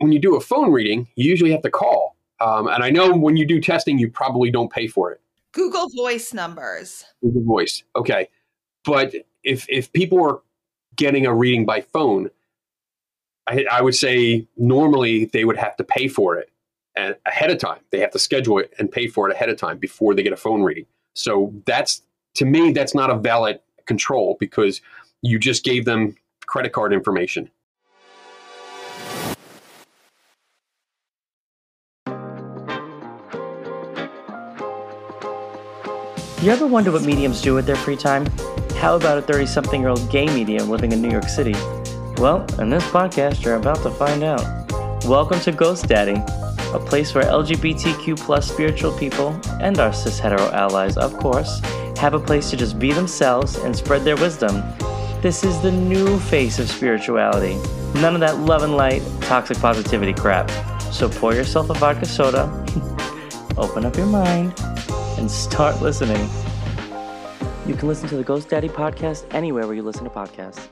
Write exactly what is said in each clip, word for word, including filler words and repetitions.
when you do a phone reading, you usually have to call. Um, and I know when you do testing, you probably don't pay for it. Google Voice numbers. Google Voice. Okay. But if if people are getting a reading by phone, I, I would say normally they would have to pay for it and ahead of time. They have to schedule it and pay for it ahead of time before they get a phone reading. So that's, to me, that's not a valid control because you just gave them credit card information. You ever wonder what mediums do with their free time? How about a thirty-something-year-old gay medium living in New York City? Well, in this podcast, you're about to find out. Welcome to Ghost Daddy, a place where L G B T Q plus spiritual people and our cis-hetero allies, of course, have a place to just be themselves and spread their wisdom. This is the new face of spirituality. None of that love and light, toxic positivity crap. So pour yourself a vodka soda, open up your mind, and start listening. You can listen to the Ghost Daddy podcast anywhere where you listen to podcasts.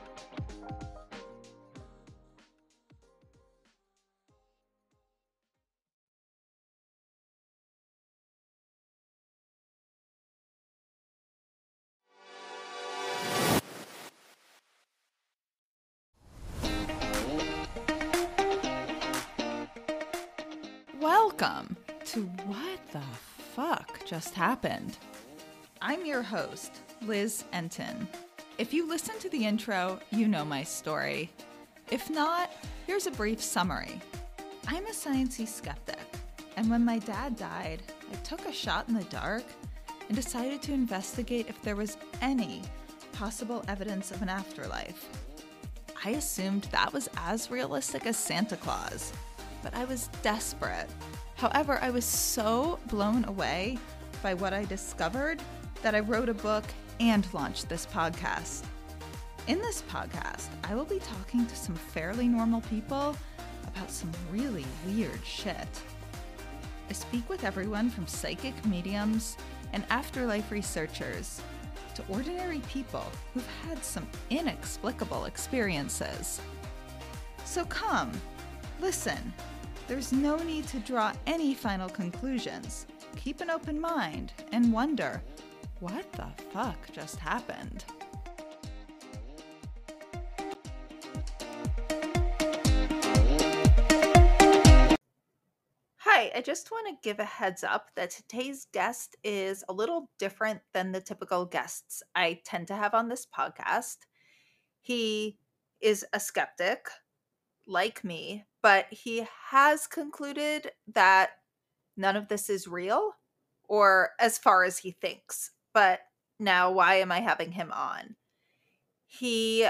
Welcome to What the Fuck Just Happened. I'm your host, Liz Entin. If you listen to the intro, you know my story. If not, here's a brief summary. I'm a sciencey skeptic, and when my dad died, I took a shot in the dark and decided to investigate if there was any possible evidence of an afterlife. I assumed that was as realistic as Santa Claus, but I was desperate. However, I was so blown away by what I discovered that I wrote a book and launched this podcast. In this podcast, I will be talking to some fairly normal people about some really weird shit. I speak with everyone from psychic mediums and afterlife researchers to ordinary people who've had some inexplicable experiences. So come, listen. There's no need to draw any final conclusions. Keep an open mind and wonder, what the fuck just happened? Hi, I just want to give a heads up that today's guest is a little different than the typical guests I tend to have on this podcast. He is a skeptic, like me, but he has concluded that none of this is real, or as far as he thinks. But now, why am I having him on? He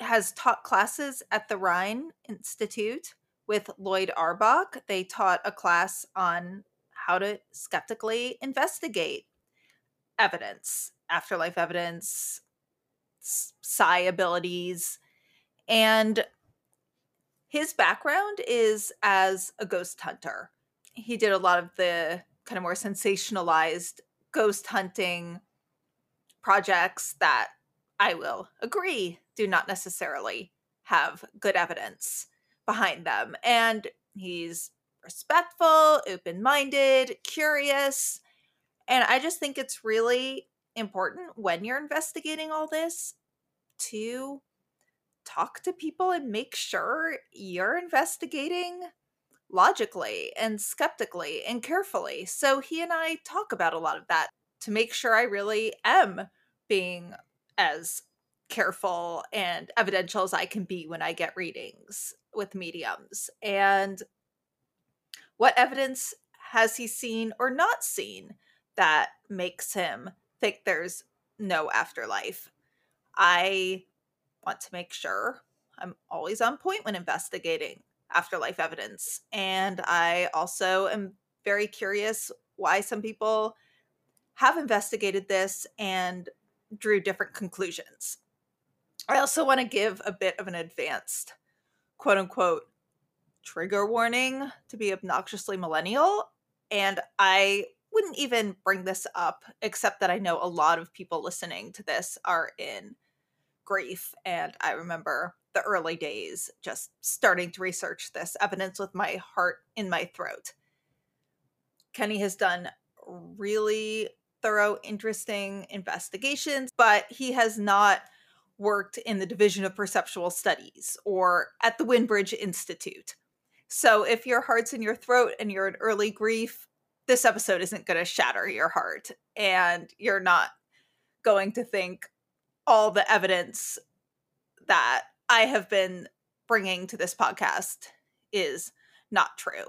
has taught classes at the Rhine Institute with Loyd Auerbach. They taught a class on how to skeptically investigate evidence, afterlife evidence, psi abilities, and his background is as a ghost hunter. He did a lot of the kind of more sensationalized ghost hunting projects that I will agree do not necessarily have good evidence behind them. And he's respectful, open-minded, curious. And I just think it's really important when you're investigating all this to talk to people and make sure you're investigating logically and skeptically and carefully. So he and I talk about a lot of that to make sure I really am being as careful and evidential as I can be when I get readings with mediums. And what evidence has he seen or not seen that makes him think there's no afterlife? I want to make sure I'm always on point when investigating afterlife evidence. And I also am very curious why some people have investigated this and drew different conclusions. I also want to give a bit of an advanced, quote unquote, trigger warning to be obnoxiously millennial. And I wouldn't even bring this up, except that I know a lot of people listening to this are in grief. And I remember the early days, just starting to research this evidence with my heart in my throat. Kenny has done really thorough, interesting investigations, but he has not worked in the Division of Perceptual Studies or at the Windbridge Institute. So if your heart's in your throat and you're in early grief, this episode isn't going to shatter your heart, and you're not going to think all the evidence that I have been bringing to this podcast is not true.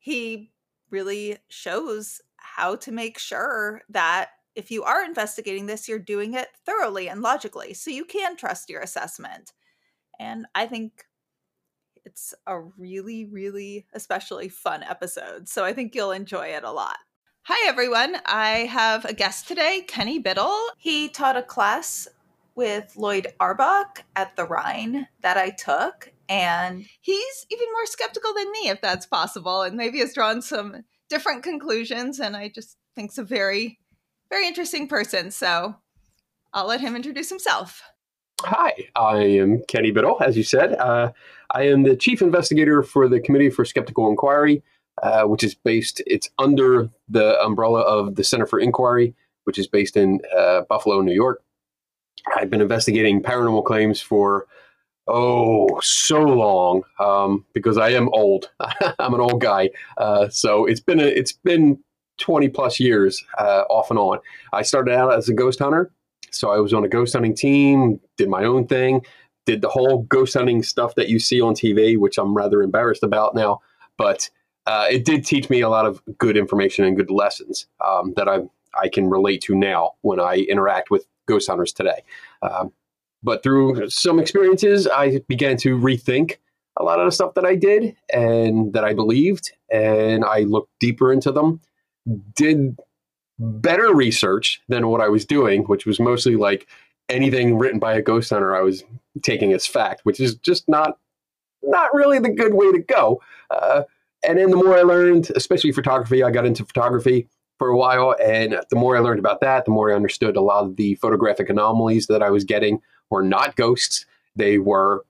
He really shows how to make sure that if you are investigating this, you're doing it thoroughly and logically, so you can trust your assessment. And I think it's a really, really especially fun episode, so I think you'll enjoy it a lot. Hi, everyone. I have a guest today, Kenny Biddle. He taught a class with Loyd Auerbach at the Rhine that I took, and he's even more skeptical than me, if that's possible, and maybe has drawn some different conclusions, and I just think it's a very, very interesting person, so I'll let him introduce himself. Hi, I am Kenny Biddle, as you said. Uh, I am the chief investigator for the Committee for Skeptical Inquiry, uh, which is based, it's under the umbrella of the Center for Inquiry, which is based in uh, Buffalo, New York. I've been investigating paranormal claims for, oh, so long, um, because I am old. I'm an old guy. Uh, so it's been, a, it's been twenty plus years uh, off and on. I started out as a ghost hunter. So I was on a ghost hunting team, did my own thing, did the whole ghost hunting stuff that you see on T V, which I'm rather embarrassed about now. But uh, it did teach me a lot of good information and good lessons um, that I I can relate to now when I interact with ghost hunters today. Um, but through some experiences, I began to rethink a lot of the stuff that I did and that I believed, and I looked deeper into them, did better research than what I was doing, which was mostly like anything written by a ghost hunter I was taking as fact, which is just not not really the good way to go. Uh, and then the more I learned, especially photography, I got into photography for a while, and the more I learned about that, the more I understood a lot of the photographic anomalies that I was getting were not ghosts. They were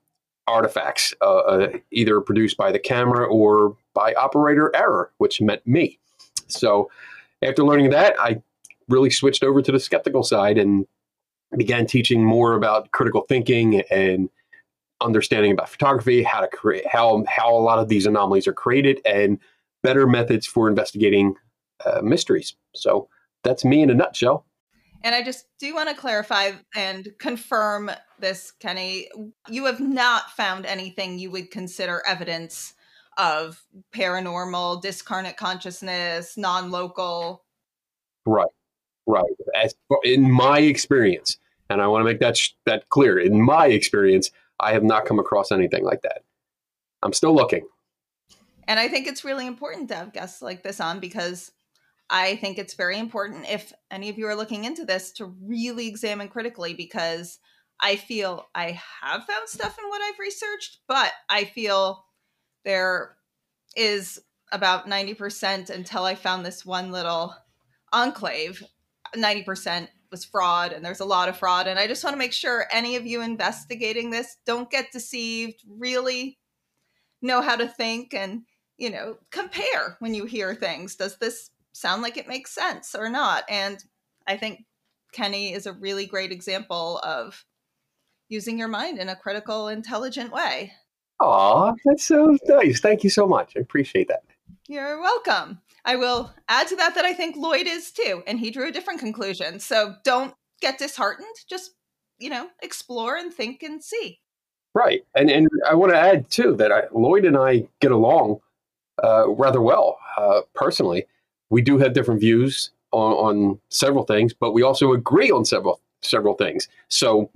artifacts, uh, uh, either produced by the camera or by operator error, which meant me. So after learning that, I really switched over to the skeptical side and began teaching more about critical thinking and understanding about photography, how to create, how how a lot of these anomalies are created, and better methods for investigating Uh, mysteries. So that's me in a nutshell. And I just do want to clarify and confirm this, Kenny. You have not found anything you would consider evidence of paranormal, discarnate consciousness, non-local. Right, right. As, in my experience, and I want to make that sh- that clear, in my experience, I have not come across anything like that. I'm still looking. And I think it's really important to have guests like this on, because I think it's very important, if any of you are looking into this, to really examine critically, because I feel I have found stuff in what I've researched, but I feel there is about ninety percent, until I found this one little enclave, ninety percent was fraud, and there's a lot of fraud. And I just want to make sure any of you investigating this don't get deceived, really know how to think and, you know, compare when you hear things. Does this sound like it makes sense or not? And I think Kenny is a really great example of using your mind in a critical, intelligent way. Aw, that's so nice. Thank you so much. I appreciate that. You're welcome. I will add to that that I think Loyd is too, and he drew a different conclusion. So don't get disheartened. Just, you know, explore and think and see. Right. And and I want to add, too, that I, Loyd and I get along uh, rather well, uh, personally. We do have different views on, on several things, but we also agree on several several things. So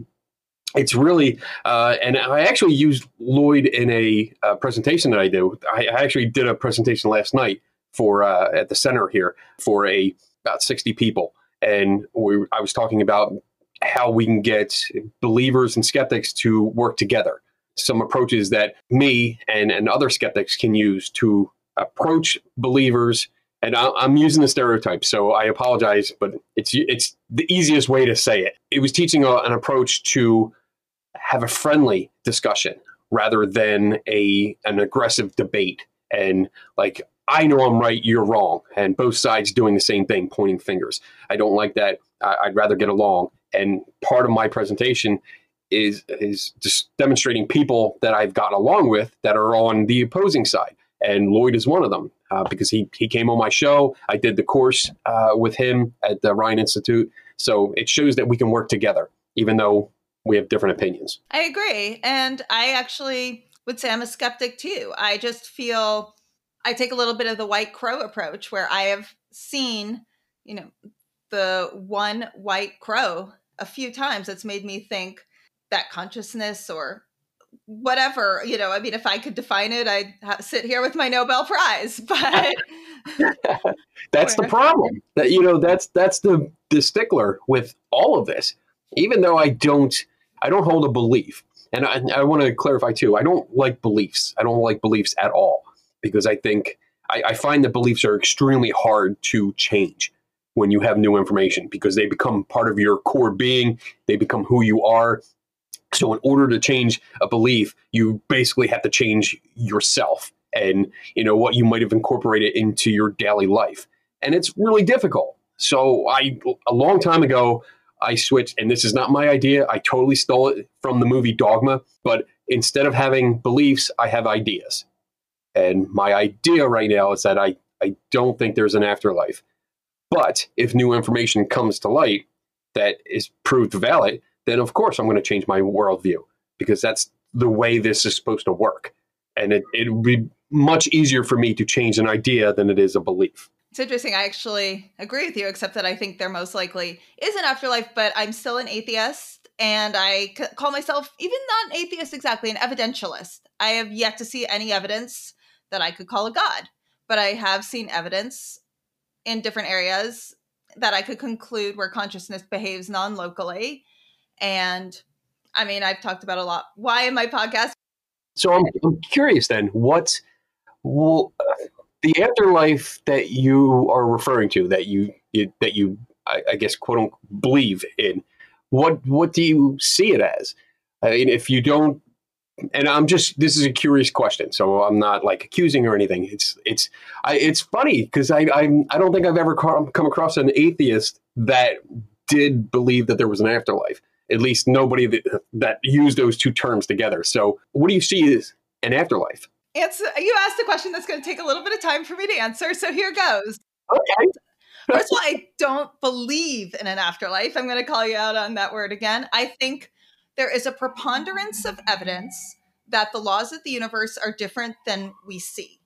it's really, uh, and I actually used Loyd in a uh, presentation that I did. I, I actually did a presentation last night for uh, at the center here for a about sixty people. And we, I was talking about how we can get believers and skeptics to work together. Some approaches that me and, and other skeptics can use to approach believers. And I'm using the stereotype, so I apologize, but it's it's the easiest way to say it. It was teaching a, an approach to have a friendly discussion rather than a an aggressive debate and like, I know I'm right, you're wrong, and both sides doing the same thing, pointing fingers. I don't like that. I, I'd rather get along. And part of my presentation is is just demonstrating people that I've gotten along with that are on the opposing side. And Loyd is one of them uh, because he, he came on my show. I did the course uh, with him at the Rhine Institute. So it shows that we can work together, even though we have different opinions. I agree. And I actually would say I'm a skeptic too. I just feel I take a little bit of the white crow approach where I have seen, you know, the one white crow a few times that's made me think that consciousness or whatever, you know, I mean, if I could define it, I'd sit here with my Nobel Prize, but that's the problem that, you know, that's, that's the, the stickler with all of this, even though I don't, I don't hold a belief. And I, I want to clarify too. I don't like beliefs. I don't like beliefs at all because I think I, I find that beliefs are extremely hard to change when you have new information because they become part of your core being. They become who you are. So in order to change a belief, you basically have to change yourself and, you know, what you might have incorporated into your daily life. And it's really difficult. So I, a long time ago, I switched, and this is not my idea. I totally stole it from the movie Dogma. But instead of having beliefs, I have ideas. And my idea right now is that I, I don't think there's an afterlife. But if new information comes to light that is proved valid, then of course I'm going to change my worldview because that's the way this is supposed to work. And it it would be much easier for me to change an idea than it is a belief. It's interesting. I actually agree with you, except that I think there most likely is an afterlife, but I'm still an atheist and I call myself, even not an atheist exactly, an evidentialist. I have yet to see any evidence that I could call a god, but I have seen evidence in different areas that I could conclude where consciousness behaves non-locally. And I mean, I've talked about a lot. Why in my podcast? So I'm, I'm curious then, what well, uh, the afterlife that you are referring to, that you, you that you, I, I guess, quote unquote, believe in, what, what do you see it as? I mean, if you don't, and I'm just, this is a curious question. So I'm not like accusing or anything. It's, it's, I, it's funny because I, I'm, I don't think I've ever come, come across an atheist that did believe that there was an afterlife. At least nobody that, that used those two terms together. So what do you see as an afterlife? It's, you asked a question that's going to take a little bit of time for me to answer. So here goes. Okay. First of all, I don't believe in an afterlife. I'm going to call you out on that word again. I think there is a preponderance of evidence that the laws of the universe are different than we see.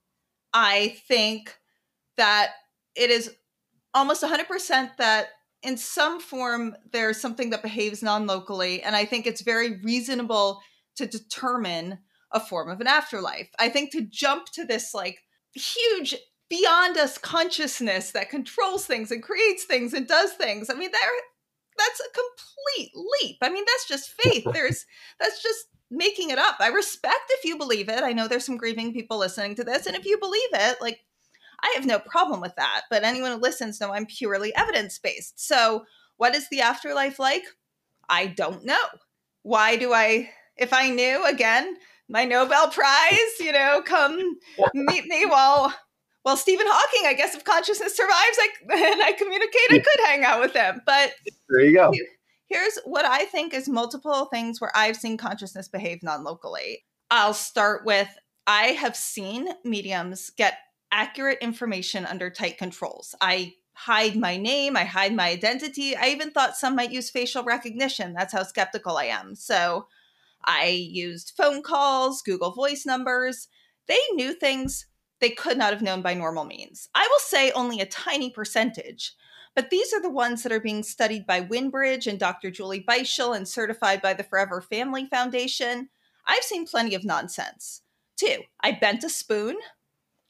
I think that it is almost one hundred percent that in some form, there's something that behaves non-locally. And I think it's very reasonable to determine a form of an afterlife. I think to jump to this like huge beyond us consciousness that controls things and creates things and does things. I mean, there that's a complete leap. I mean, that's just faith. There's that's just making it up. I respect if you believe it. I know there's some grieving people listening to this. And if you believe it, like, I have no problem with that, but anyone who listens know I'm purely evidence-based. So what is the afterlife like? I don't know. Why do I, if I knew, again, my Nobel Prize, you know, come meet me while, while Stephen Hawking, I guess if consciousness survives I, and I communicate, I could hang out with him. But there you go. Here's what I think is multiple things where I've seen consciousness behave non-locally. I'll start with, I have seen mediums get accurate information under tight controls. I hide my name. I hide my identity. I even thought some might use facial recognition. That's how skeptical I am. So I used phone calls, Google voice numbers. They knew things they could not have known by normal means. I will say only a tiny percentage, but these are the ones that are being studied by Windbridge and Doctor Julie Beischel and certified by the Forever Family Foundation. I've seen plenty of nonsense too. I bent a spoon.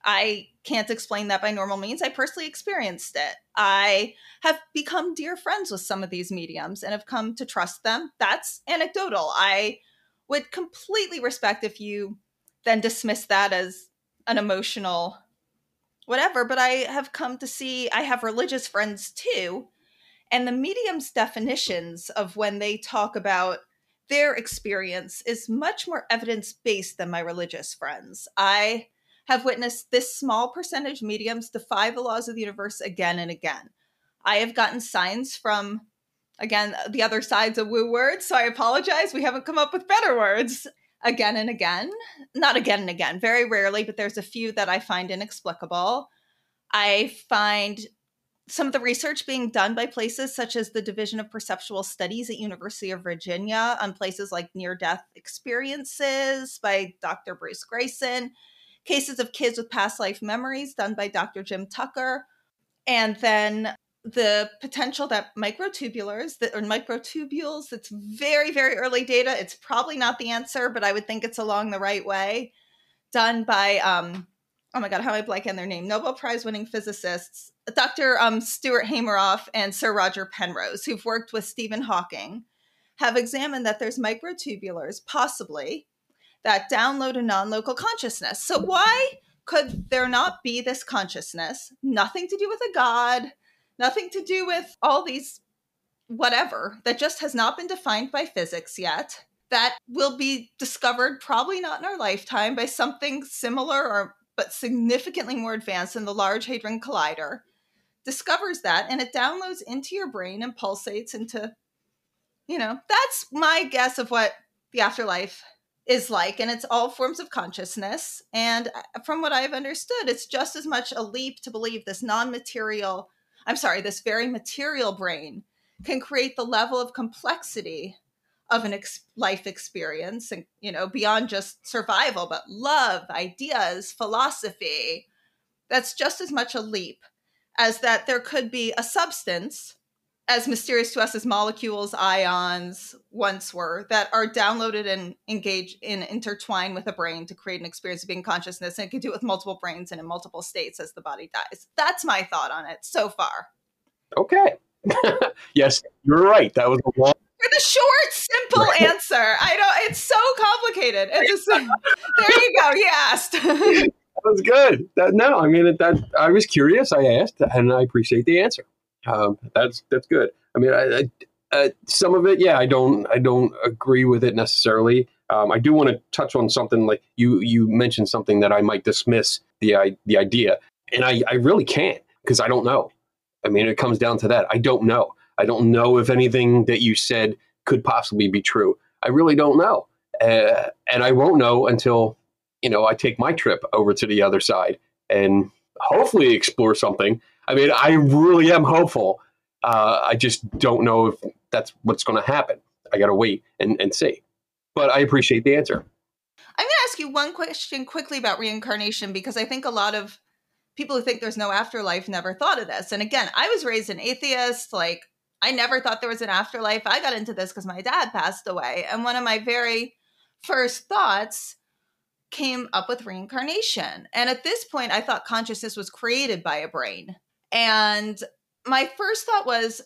I can't explain that by normal means. I personally experienced it. I have become dear friends with some of these mediums and have come to trust them. That's anecdotal. I would completely respect if you then dismiss that as an emotional whatever, but I have come to see I have religious friends too. And the medium's definitions of when they talk about their experience is much more evidence-based than my religious friends. I have witnessed this small percentage mediums defy the laws of the universe again and again. I have gotten signs from, again, the other side's a woo word, so I apologize. We haven't come up with better words. Again and again. Not again and again, very rarely, but there's a few that I find inexplicable. I find some of the research being done by places such as the Division of Perceptual Studies at University of Virginia on places like near-death experiences by Doctor Bruce Grayson, cases of kids with past life memories done by Doctor Jim Tucker, and then the potential that microtubulars that or microtubules, that's very, very early data. It's probably not the answer, but I would think it's along the right way. Done by, um, oh my God, how am I blanking on their name? Nobel Prize winning physicists, Doctor Um, Stuart Hameroff and Sir Roger Penrose, who've worked with Stephen Hawking, have examined that there's microtubulars possibly that download a non-local consciousness. So why could there not be this consciousness? Nothing to do with a god. Nothing to do with all these whatever that just has not been defined by physics yet, that will be discovered probably not in our lifetime by something similar or but significantly more advanced than the Large Hadron Collider, discovers that and it downloads into your brain and pulsates into, you know, that's my guess of what the afterlife is like. And it's all forms of consciousness. And from what I've understood, it's just as much a leap to believe this non-material I'm sorry, this very material brain can create the level of complexity of an ex- life experience and, you know, beyond just survival, but love, ideas, philosophy. That's just as much a leap as that there could be a substance as mysterious to us as molecules, ions once were, that are downloaded and engaged in intertwined with a brain to create an experience of being consciousness. And it can do it with multiple brains and in multiple states as the body dies. That's my thought on it so far. Okay. Yes, you're right. That was a long For the short, simple answer. I don't, it's so complicated. It's just, there you go. You asked. That was good. That, no, I mean, that I was curious. I asked and I appreciate the answer. Um, that's, that's good. I mean, I, I, uh, some of it, yeah, I don't, I don't agree with it necessarily. Um, I do want to touch on something like you, you mentioned something that I might dismiss the, I, the idea. And I, I really can't because I don't know. I mean, it comes down to that. I don't know. I don't know if anything that you said could possibly be true. I really don't know. Uh, and I won't know until, you know, I take my trip over to the other side and hopefully explore something. I mean, I really am hopeful. Uh, I just don't know if that's what's going to happen. I got to wait and, and see. But I appreciate the answer. I'm going to ask you one question quickly about reincarnation, because I think a lot of people who think there's no afterlife never thought of this. And again, I was raised an atheist. Like, I never thought there was an afterlife. I got into this because my dad passed away. And one of my very first thoughts came up with reincarnation. And at this point, I thought consciousness was created by a brain. And my first thought was,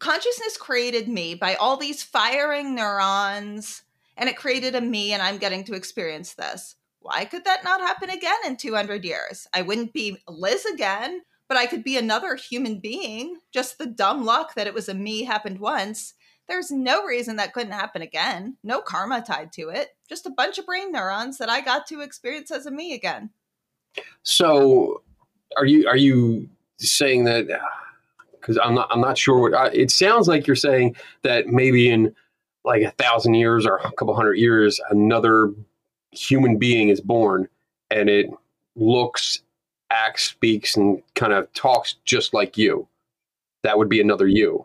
consciousness created me by all these firing neurons, and it created a me, and I'm getting to experience this. Why could that not happen again in two hundred years? I wouldn't be Liz again, but I could be another human being. Just the dumb luck that it was a me happened once. There's no reason that couldn't happen again. No karma tied to it. Just a bunch of brain neurons that I got to experience as a me again. So are you, are you... saying that, because I'm not, I'm not sure what I, it sounds like you're saying that maybe in like a thousand years or a couple hundred years, another human being is born and it looks, acts, speaks, and kind of talks just like you. That would be another you.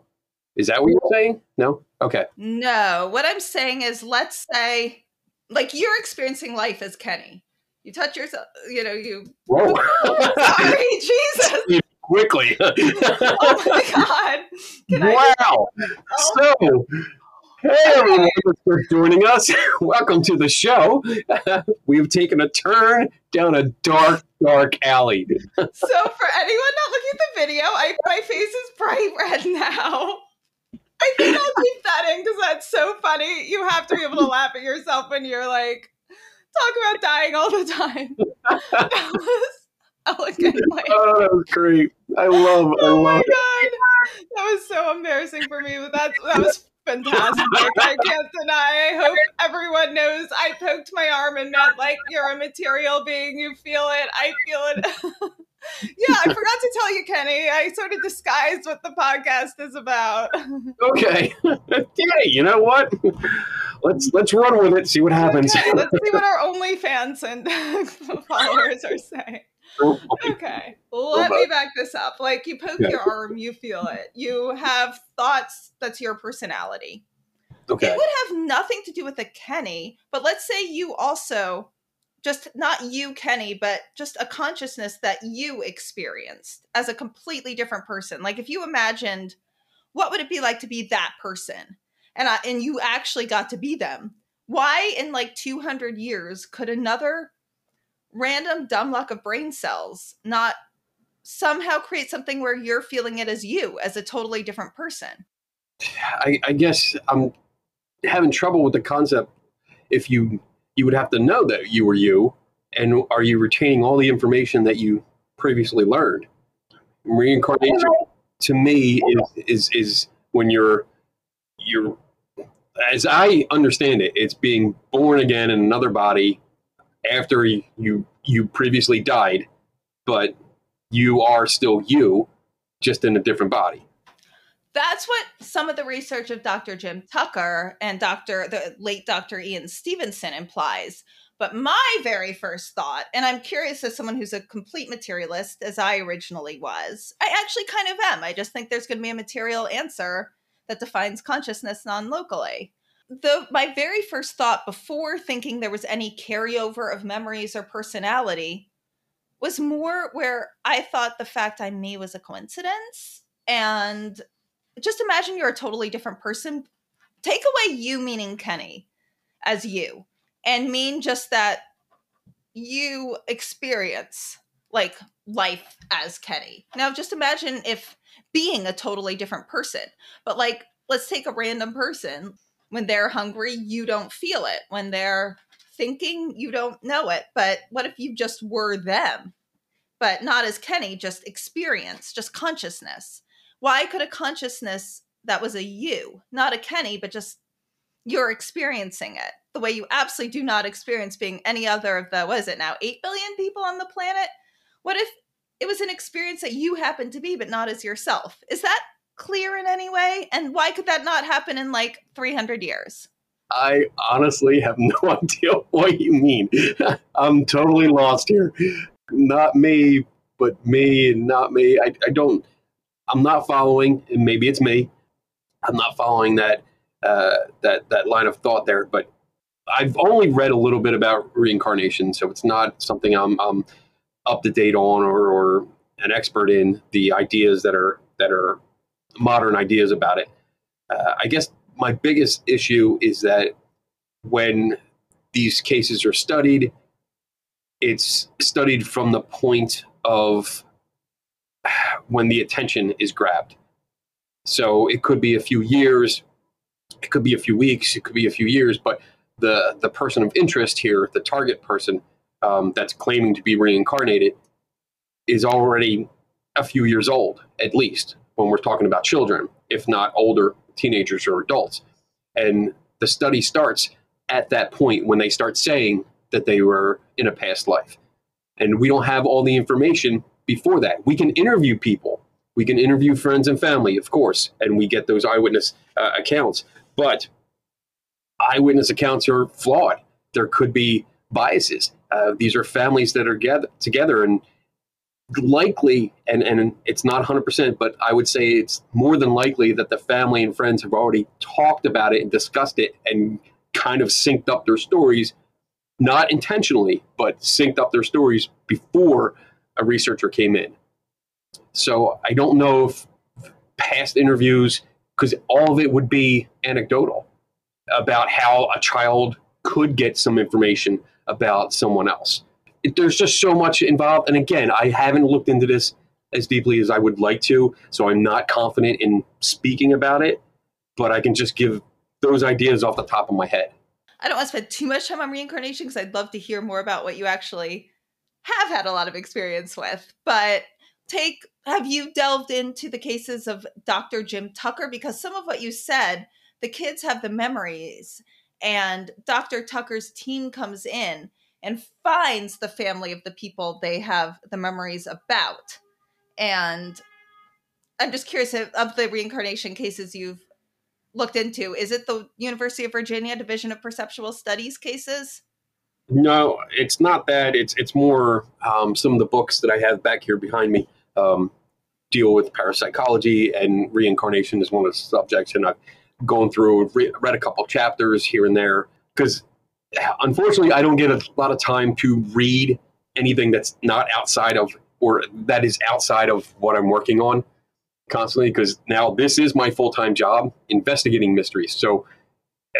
Is that what you're saying? No? Okay. No. What I'm saying is, let's say like you're experiencing life as Kenny. You touch yourself, you know, you. Whoa. Sorry, Jesus. Quickly. Oh my God. Can wow. I- so, hey everyone, thanks for joining us. Welcome to the show. We've taken a turn down a dark, dark alley. So, for anyone not looking at the video, I, my face is bright red now. I think I'll keep that in because that's so funny. You have to be able to laugh at yourself when you're like, talk about dying all the time. That was elegant. Like. Oh, that was great. I love, I oh love it. Oh my God. That was so embarrassing for me. But that, that was fantastic. I can't deny. I hope everyone knows I poked my arm and meant like you're a material being. You feel it. I feel it. Yeah, I forgot to tell you, Kenny. I sort of disguised what the podcast is about. Okay. Hey, you know what? Let's let's run with it. See what happens. Okay, let's see what our OnlyFans and followers are saying. Okay, let me back this up. Like, you poke okay. your arm, you feel it. You have thoughts. That's your personality. Okay. It would have nothing to do with a Kenny, but let's say you also, just not you, Kenny, but just a consciousness that you experienced as a completely different person. Like, if you imagined, what would it be like to be that person? And I, and you actually got to be them. Why in like two hundred years could another random dumb luck of brain cells not somehow create something where you're feeling it as you, as a totally different person? I, I guess I'm having trouble with the concept. If you, you would have to know that you were you, and are you retaining all the information that you previously learned? Reincarnation to me is, is, is when you're, you're, as I understand it, it's being born again in another body after you you previously died, but you are still you, just in a different body. That's what some of the research of Doctor Jim Tucker and Doctor the late Doctor Ian Stevenson implies. But my very first thought, and I'm curious as someone who's a complete materialist, as I originally was, I actually kind of am. I just think there's going to be a material answer that defines consciousness non-locally. The, my very first thought before thinking there was any carryover of memories or personality was more where I thought the fact I'm me was a coincidence. And just imagine you're a totally different person. Take away you meaning Kenny as you and mean just that you experience like life as Kenny. Now just imagine if being a totally different person, but like, let's take a random person. When they're hungry, you don't feel it. When they're thinking, you don't know it. But what if you just were them, but not as Kenny, just experience, just consciousness? Why could a consciousness that was a you, not a Kenny, but just you're experiencing it the way you absolutely do not experience being any other of the, what is it now, eight billion people on the planet? What if it was an experience that you happened to be, but not as yourself? Is that clear in any way? And why could that not happen in like three hundred years? I honestly have no idea what you mean. I'm totally lost here. Not me, but me and not me. I, I don't, I'm not following, and maybe it's me. I'm not following that, uh, that, that line of thought there, but I've only read a little bit about reincarnation. So it's not something I'm, I'm up to date on or, or an expert in the ideas that are, that are, modern ideas about it. Uh, I guess my biggest issue is that when these cases are studied, it's studied from the point of when the attention is grabbed. So it could be a few years, it could be a few weeks, it could be a few years, but the, the person of interest here, the target person um, that's claiming to be reincarnated is already a few years old, at least. When we're talking about children, if not older teenagers or adults. And the study starts at that point when they start saying that they were in a past life. And we don't have all the information before that. We can interview people. We can interview friends and family, of course, and we get those eyewitness uh, accounts. But eyewitness accounts are flawed. There could be biases. Uh, these are families that are gather- together and likely, and, and it's not one hundred percent, but I would say it's more than likely that the family and friends have already talked about it and discussed it and kind of synced up their stories, not intentionally, but synced up their stories before a researcher came in. So I don't know if past interviews, because all of it would be anecdotal about how a child could get some information about someone else. There's just so much involved. And again, I haven't looked into this as deeply as I would like to, so I'm not confident in speaking about it, but I can just give those ideas off the top of my head. I don't want to spend too much time on reincarnation because I'd love to hear more about what you actually have had a lot of experience with, but take, have you delved into the cases of Doctor Jim Tucker? Because some of what you said the kids have the memories, and Doctor Tucker's team comes in and finds the family of the people they have the memories about. And I'm just curious, of the reincarnation cases you've looked into, is it the University of Virginia Division of Perceptual Studies cases? No, it's not that. It's it's more um, some of the books that I have back here behind me um, deal with parapsychology, and reincarnation is one of the subjects. And I've gone through and re read a couple chapters here and there, because unfortunately I don't get a lot of time to read anything that's not outside of, or that is outside of what I'm working on constantly, because now this is my full-time job, investigating mysteries. So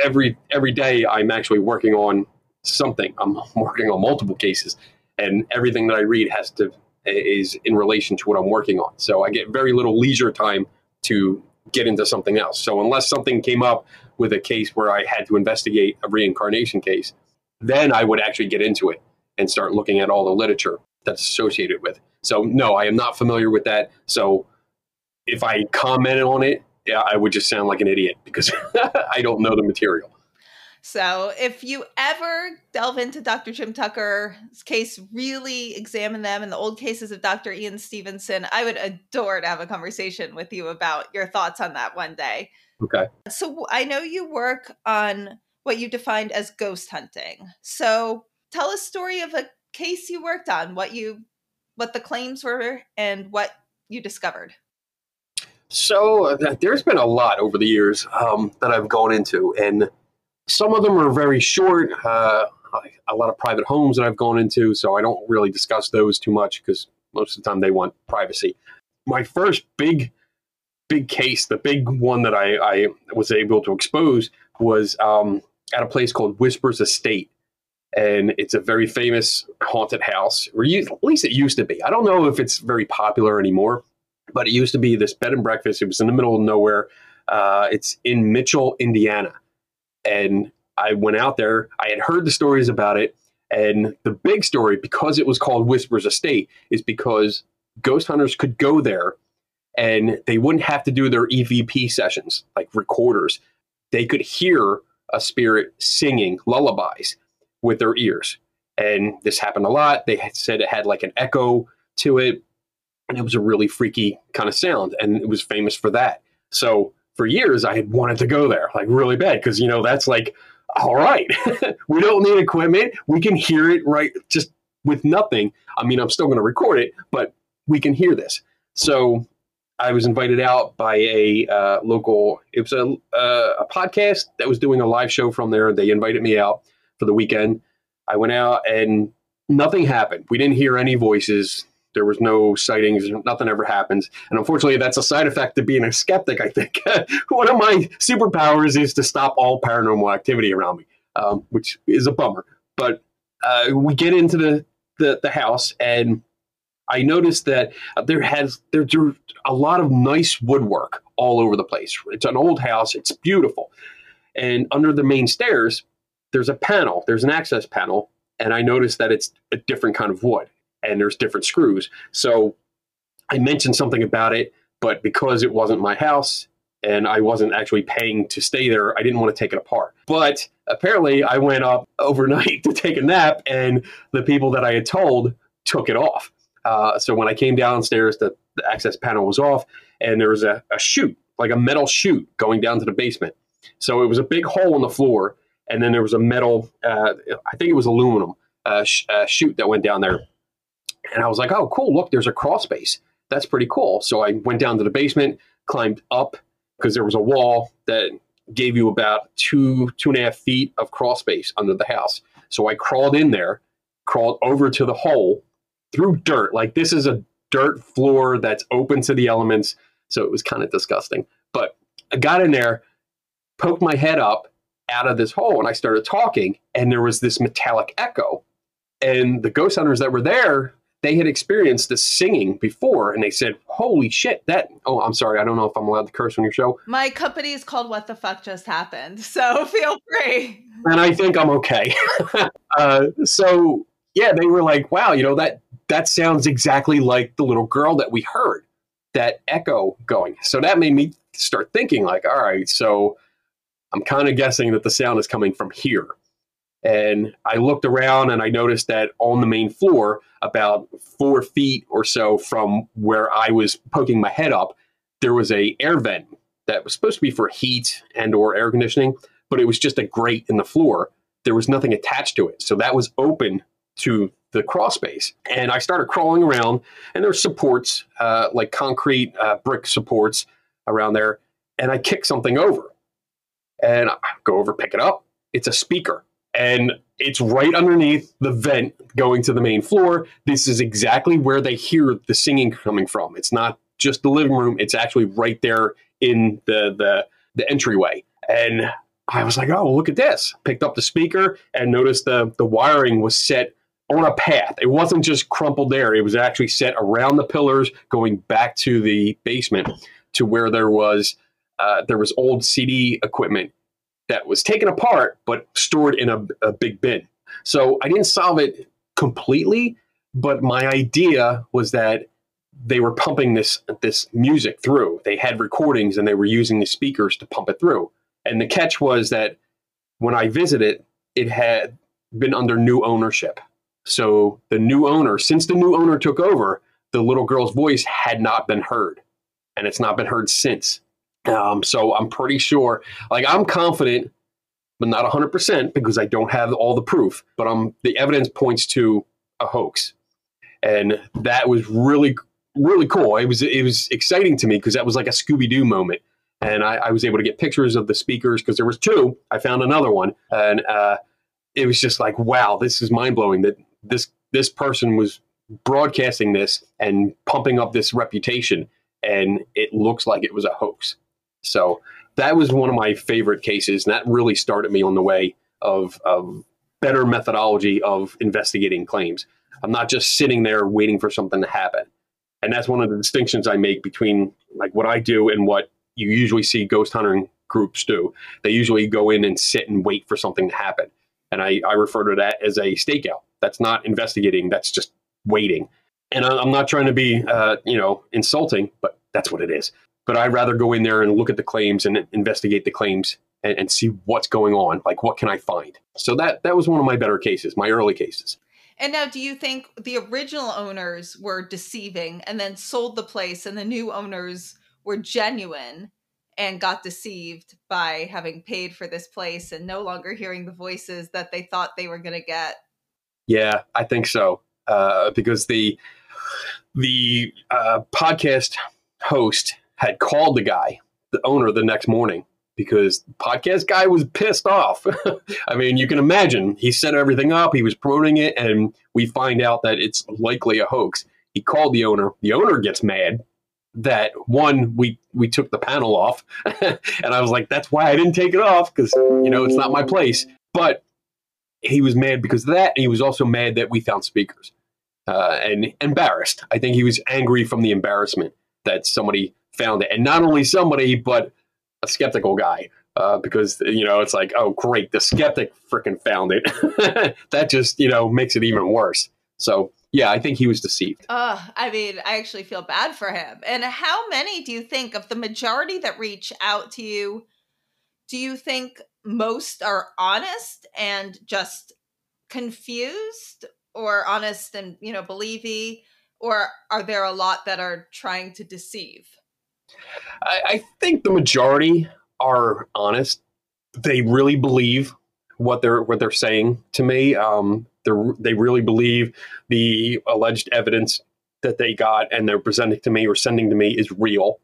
every every day I'm actually working on something. I'm working on multiple cases, and everything that I read has to is in relation to what I'm working on. So I get very little leisure time to get into something else. So unless something came up with a case where I had to investigate a reincarnation case, then I would actually get into it and start looking at all the literature that's associated with. So no, I am not familiar with that. So if I commented on it, yeah, I would just sound like an idiot, because I don't know the material. So if you ever delve into Doctor Jim Tucker's case, really examine them and the old cases of Doctor Ian Stevenson, I would adore to have a conversation with you about your thoughts on that one day. Okay. So I know you work on what you defined as ghost hunting. So tell a story of a case you worked on, what you, what the claims were and what you discovered. So uh, there's been a lot over the years um, that I've gone into, and some of them are very short, uh, a lot of private homes that I've gone into, so I don't really discuss those too much, because most of the time they want privacy. My first big, big case, the big one that I, I was able to expose, was um, at a place called Whisper's Estate. And it's a very famous haunted house, or at least it used to be. I don't know if it's very popular anymore, but it used to be this bed and breakfast. It was in the middle of nowhere. Uh, it's in Mitchell, Indiana. And I went out there. I had heard the stories about it. And the big story, because it was called Whisper's Estate, is because ghost hunters could go there and they wouldn't have to do their E V P sessions, like recorders. They could hear a spirit singing lullabies with their ears. And this happened a lot. They had said it had like an echo to it. And it was a really freaky kind of sound. And it was famous for that. So for years, I had wanted to go there, like really bad, because, you know, that's like, all right, we don't need equipment. We can hear it right just with nothing. I mean, I'm still going to record it, but we can hear this. So I was invited out by a uh, local, it was a, uh, a podcast that was doing a live show from there. They invited me out for the weekend. I went out and nothing happened. We didn't hear any voices. There was no sightings. Nothing ever happens. And unfortunately, that's a side effect of being a skeptic, I think. One of my superpowers is to stop all paranormal activity around me, um, which is a bummer. But uh, we get into the, the, the house, and I noticed that there has there, there a lot of nice woodwork all over the place. It's an old house. It's beautiful. And under the main stairs, there's a panel. There's an access panel. And I noticed that it's a different kind of wood. And there's different screws. So I mentioned something about it, but because it wasn't my house and I wasn't actually paying to stay there, I didn't want to take it apart. But apparently I went up overnight to take a nap, and the people that I had told took it off. Uh, so when I came downstairs, the, the access panel was off, and there was a, a chute, like a metal chute going down to the basement. So it was a big hole in the floor, and then there was a metal, uh, I think it was aluminum, uh, sh uh, chute that went down there. And I was like, oh, cool, look, there's a crawl space. That's pretty cool. So I went down to the basement, climbed up, because there was a wall that gave you about two, two and a half feet of crawl space under the house. So I crawled in there, crawled over to the hole through dirt. Like, this is a dirt floor that's open to the elements. So it was kind of disgusting. But I got in there, poked my head up out of this hole, and I started talking. And there was this metallic echo. And the ghost hunters that were there, they had experienced this singing before, and they said, holy shit, that, oh, I'm sorry, I don't know if I'm allowed to curse on your show. My company is called What the Fuck Just Happened, so feel free. And I think I'm okay. uh, so, yeah, they were like, wow, you know, that, that sounds exactly like the little girl that we heard, that echo going. So that made me start thinking, like, all right, so I'm kind of guessing that the sound is coming from here. And I looked around and I noticed that on the main floor, about four feet or so from where I was poking my head up, there was an air vent that was supposed to be for heat and or air conditioning, but it was just a grate in the floor. There was nothing attached to it. So that was open to the crawl space. And I started crawling around, and there's supports, uh, like concrete uh, brick supports around there. And I kick something over, and I go over, pick it up. It's a speaker. And it's right underneath the vent going to the main floor. This is exactly where they hear the singing coming from. It's not just the living room. It's actually right there in the the, the entryway. And I was like, oh, well, look at this. Picked up the speaker and noticed the, the wiring was set on a path. It wasn't just crumpled there. It was actually set around the pillars going back to the basement to where there was uh, there was old C D equipment that was taken apart, but stored in a, a big bin. So I didn't solve it completely, but my idea was that they were pumping this, this music through. They had recordings and they were using the speakers to pump it through. And the catch was that when I visited, it had been under new ownership. So the new owner, since the new owner took over, the little girl's voice had not been heard, and it's not been heard since. Um, so I'm pretty sure, like I'm confident, but not one hundred percent because I don't have all the proof, but um, the evidence points to a hoax. And that was really, really cool. It was, it was exciting to me because that was like a Scooby-Doo moment. And I, I was able to get pictures of the speakers because there was two. I found another one. And uh, it was just like, wow, this is mind-blowing that this, this person was broadcasting this and pumping up this reputation. And it looks like it was a hoax. So that was one of my favorite cases, and that really started me on the way of, of better methodology of investigating claims. I'm not just sitting there waiting for something to happen. And that's one of the distinctions I make between like what I do and what you usually see ghost hunting groups do. They usually go in and sit and wait for something to happen. And I, I refer to that as a stakeout. That's not investigating. That's just waiting. And I, I'm not trying to be, uh, you know, insulting, but that's what it is. But I'd rather go in there and look at the claims and investigate the claims and, and see what's going on. Like, what can I find? So that that was one of my better cases, my early cases. And now, do you think the original owners were deceiving and then sold the place and the new owners were genuine and got deceived by having paid for this place and no longer hearing the voices that they thought they were going to get? Yeah, I think so. Uh, because the the uh, podcast host had called the guy, the owner, the next morning because the podcast guy was pissed off. I mean, you can imagine. He set everything up. He was promoting it, and we find out that it's likely a hoax. He called the owner. The owner gets mad that, one, we, we took the panel off. And I was like, that's why I didn't take it off because, you know, it's not my place. But he was mad because of that, and he was also mad that we found speakers. Uh, and embarrassed. I think he was angry from the embarrassment that somebody found it. And not only somebody, but a skeptical guy. Uh, because, you know, it's like, oh, great, the skeptic freaking found it. That just, you know, makes it even worse. So, yeah, I think he was deceived. Uh, I mean, I actually feel bad for him. And how many do you think of the majority that reach out to you? Do you think most are honest and just confused? Or honest and, you know, believey, or are there a lot that are trying to deceive? I, I think the majority are honest. They really believe what they're what they're saying to me. Um, they they really believe the alleged evidence that they got and they're presenting to me or sending to me is real.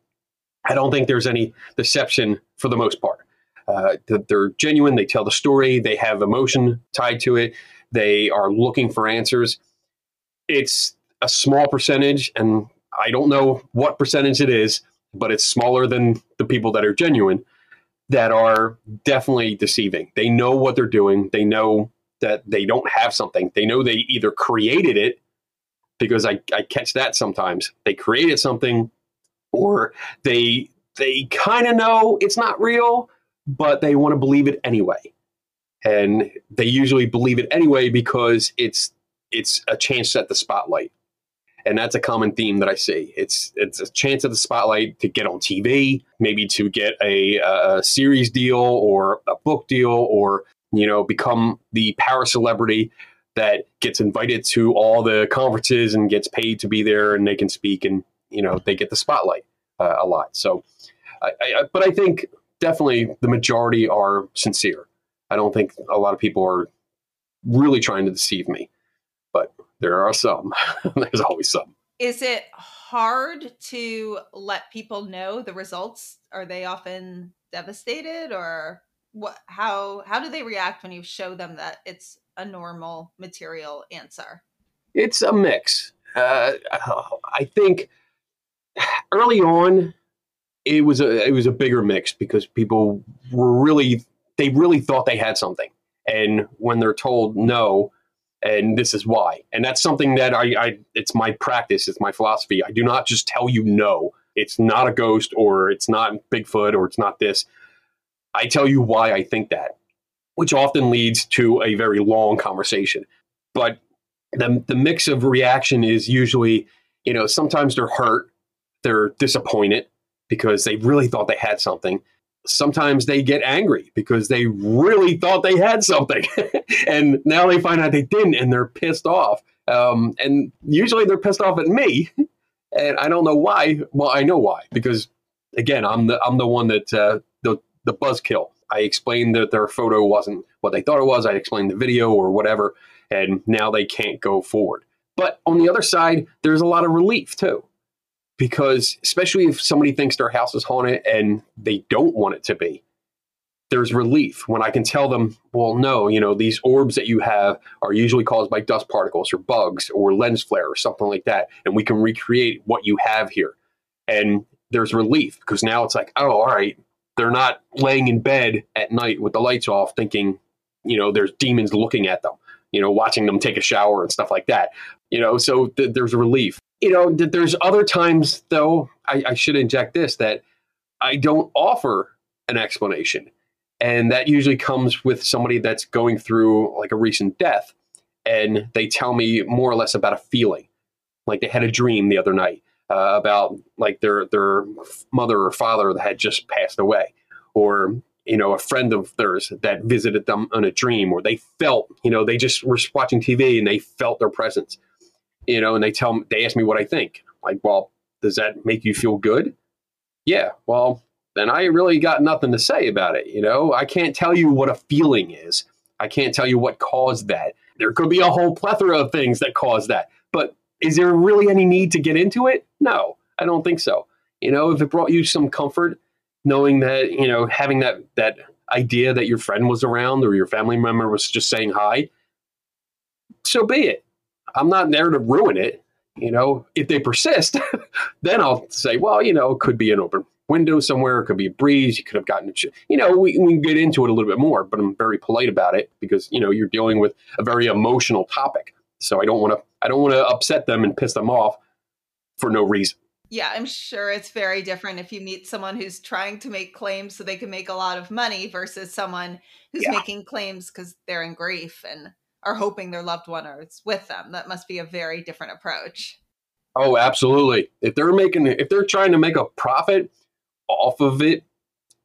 I don't think there's any deception for the most part. Uh, they're genuine. They tell the story. They have emotion tied to it. They are looking for answers. It's a small percentage, and I don't know what percentage it is, but it's smaller than the people that are genuine, that are definitely deceiving. They know what they're doing. They know that they don't have something. They know they either created it, because I, I catch that sometimes. They created something, or they they kind of know it's not real, but they want to believe it anyway. And they usually believe it anyway because it's it's a chance at the spotlight. And that's a common theme that I see. It's it's a chance at the spotlight to get on T V, maybe to get a, a series deal or a book deal, or, you know, become the power celebrity that gets invited to all the conferences and gets paid to be there, and they can speak, and, you know, they get the spotlight uh, a lot. So, I, I, but I think definitely the majority are sincere. I don't think a lot of people are really trying to deceive me, but there are some. There's always some. Is it hard to let people know the results? Are they often devastated, or what? How how do they react when you show them that it's a normal material answer? It's a mix. Uh, I think early on, it was a it was a bigger mix because people were really they really thought they had something, and when they're told no, and this is why, and that's something that I, I it's my practice, it's my philosophy. I do not just tell you no. It's not a ghost, or it's not Bigfoot, or it's not this. I tell you why I think that, which often leads to a very long conversation. But the the mix of reaction is usually, you know, sometimes they're hurt, they're disappointed because they really thought they had something. Sometimes they get angry because they really thought they had something and now they find out they didn't, and they're pissed off. Um, and usually they're pissed off at me, and I don't know why. Well, I know why, because again, I'm the, I'm the one that uh, the, the buzzkill. I explained that their photo wasn't what they thought it was. I explained the video or whatever, and now they can't go forward. But on the other side, there's a lot of relief too, because especially if somebody thinks their house is haunted and they don't want it to be, there's relief when I can tell them, well, no, you know, these orbs that you have are usually caused by dust particles or bugs or lens flare or something like that, and we can recreate what you have here. And there's relief because now it's like, oh, all right, they're not laying in bed at night with the lights off thinking, you know, there's demons looking at them, you know, watching them take a shower and stuff like that. You know, so th- there's relief. You know, th- there's other times, though, I-, I should inject this, that I don't offer an explanation. And that usually comes with somebody that's going through like a recent death, and they tell me more or less about a feeling. Like they had a dream the other night Uh, about like their their mother or father that had just passed away, or, you know, a friend of theirs that visited them on a dream, or they felt, you know, they just were watching T V and they felt their presence, you know, and they tell me, they ask me what I think. Like, well, does that make you feel good? Yeah, well, then I really got nothing to say about it. You know, I can't tell you what a feeling is. I can't tell you what caused that. There could be a whole plethora of things that caused that, but is there really any need to get into it? No, I don't think so. You know, if it brought you some comfort, knowing that, you know, having that that idea that your friend was around or your family member was just saying hi, so be it. I'm not there to ruin it. You know, if they persist, then I'll say, well, you know, it could be an open window somewhere. It could be a breeze. You could have gotten, you know, we, we can get into it a little bit more, but I'm very polite about it because, you know, you're dealing with a very emotional topic. So I don't want to I don't want to upset them and piss them off for no reason. Yeah, I'm sure it's very different if you meet someone who's trying to make claims so they can make a lot of money versus someone who's yeah. making claims because they're in grief and are hoping their loved one is with them. That must be a very different approach. Oh, absolutely. If they're making if they're trying to make a profit off of it,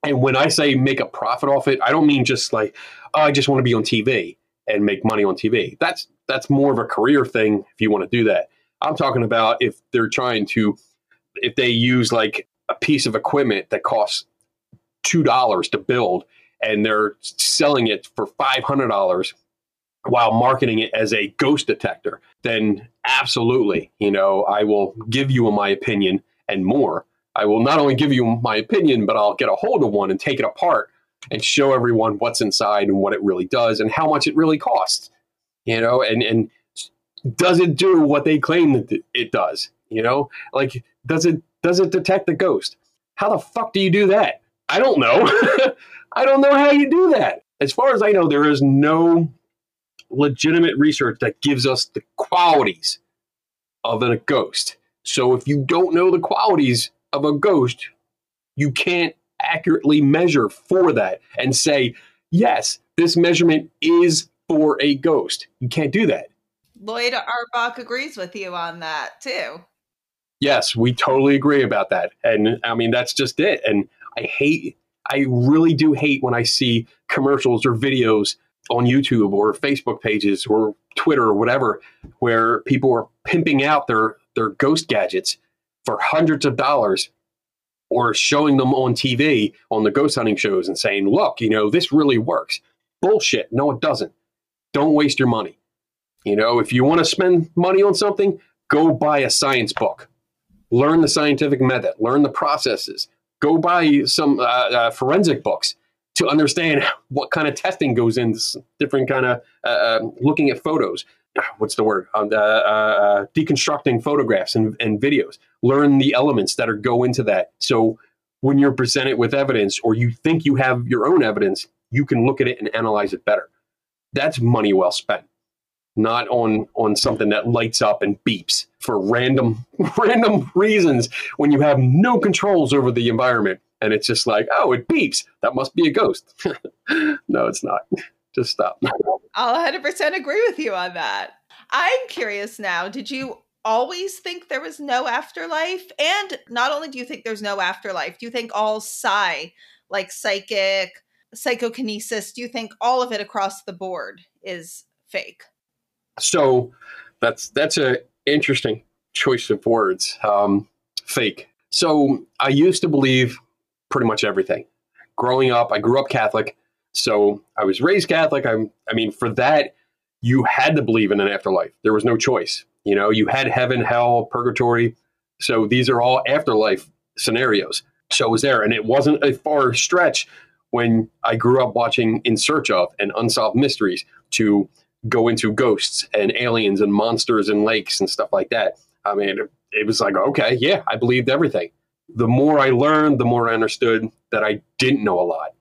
and when I say make a profit off it, I don't mean just like, oh, I just want to be on T V and make money on T V. That's that's more of a career thing if you want to do that. I'm talking about if they're trying to, if they use like a piece of equipment that costs two dollars to build and they're selling it for five hundred dollars while marketing it as a ghost detector, then absolutely, you know, I will give you my opinion and more. I will not only give you my opinion, but I'll get a hold of one and take it apart and show everyone what's inside and what it really does and how much it really costs. You know, and, and does it do what they claim that it does? You know, like, does it does it detect the ghost? How the fuck do you do that? I don't know. I don't know how you do that. As far as I know, there is no legitimate research that gives us the qualities of a ghost. So if you don't know the qualities of a ghost, you can't accurately measure for that and say, yes, this measurement is for a ghost. You can't do that. Loyd Auerbach agrees with you on that too. Yes, we totally agree about that. And I mean, that's just it. And I hate, I really do hate when I see commercials or videos on YouTube or Facebook pages or Twitter or whatever, where people are pimping out their, their ghost gadgets for hundreds of dollars, or showing them on T V on the ghost hunting shows and saying, look, you know, this really works. Bullshit. No, it doesn't. Don't waste your money. You know, if you want to spend money on something, go buy a science book. Learn the scientific method. Learn the processes. Go buy some uh, uh, forensic books to understand what kind of testing goes into different kind of uh, uh, looking at photos. What's the word? Uh, uh, uh, deconstructing photographs and, and videos. Learn the elements that are go into that. So when you're presented with evidence, or you think you have your own evidence, you can look at it and analyze it better. That's money well spent, not on on something that lights up and beeps for random random reasons when you have no controls over the environment. And it's just like, oh, it beeps. That must be a ghost. No, it's not. Just stop. I'll one hundred percent agree with you on that. I'm curious now, did you always think there was no afterlife? And not only do you think there's no afterlife, do you think all psi, like psychic, psychokinesis, do you think all of it across the board is fake? So that's that's an interesting choice of words, um, fake. So I used to believe pretty much everything. Growing up, I grew up Catholic. So I was raised Catholic. I I mean, for that, you had to believe in an afterlife. There was no choice. You know, you had heaven, hell, purgatory. So these are all afterlife scenarios. So it was there. And it wasn't a far stretch when I grew up watching In Search of and Unsolved Mysteries to go into ghosts and aliens and monsters and lakes and stuff like that. I mean, it, it was like, okay, yeah, I believed everything. The more I learned, the more I understood that I didn't know a lot.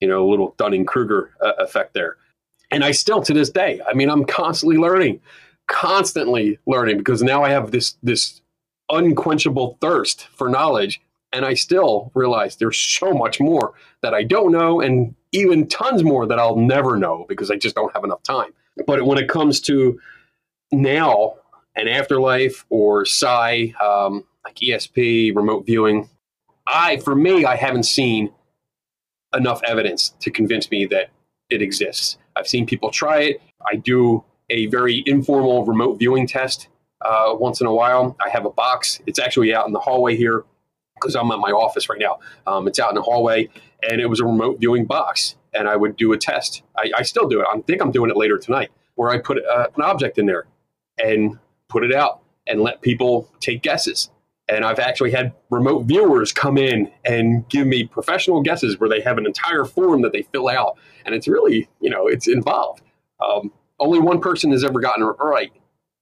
You know, a little Dunning-Kruger uh, effect there. And I still, to this day, I mean, I'm constantly learning, constantly learning, because now I have this this unquenchable thirst for knowledge, and I still realize there's so much more that I don't know, and even tons more that I'll never know because I just don't have enough time. But when it comes to now, an afterlife or psi, um, like E S P, remote viewing, I, for me, I haven't seen enough evidence to convince me that it exists. I've seen people try it. I do a very informal remote viewing test uh, once in a while. I have a box. It's actually out in the hallway here because I'm at my office right now. Um, it's out in the hallway, and it was a remote viewing box, and I would do a test. I, I still do it. I think I'm doing it later tonight, where I put uh, an object in there and put it out and let people take guesses. And I've actually had remote viewers come in and give me professional guesses where they have an entire form that they fill out. And it's really, you know, it's involved. Um, only one person has ever gotten it right.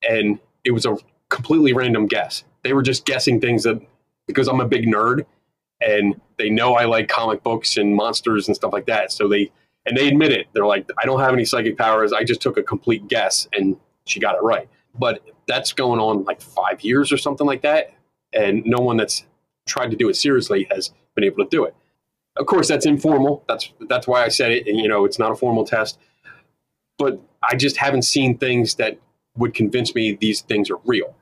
And it was a completely random guess. They were just guessing things that, because I'm a big nerd and they know I like comic books and monsters and stuff like that. So they, and they admit it. They're like, I don't have any psychic powers. I just took a complete guess and she got it right. But that's going on like five years or something like that. And no one that's tried to do it seriously has been able to do it. Of course, that's informal. That's that's why I said it. And, you know, it's not a formal test. But I just haven't seen things that would convince me these things are real.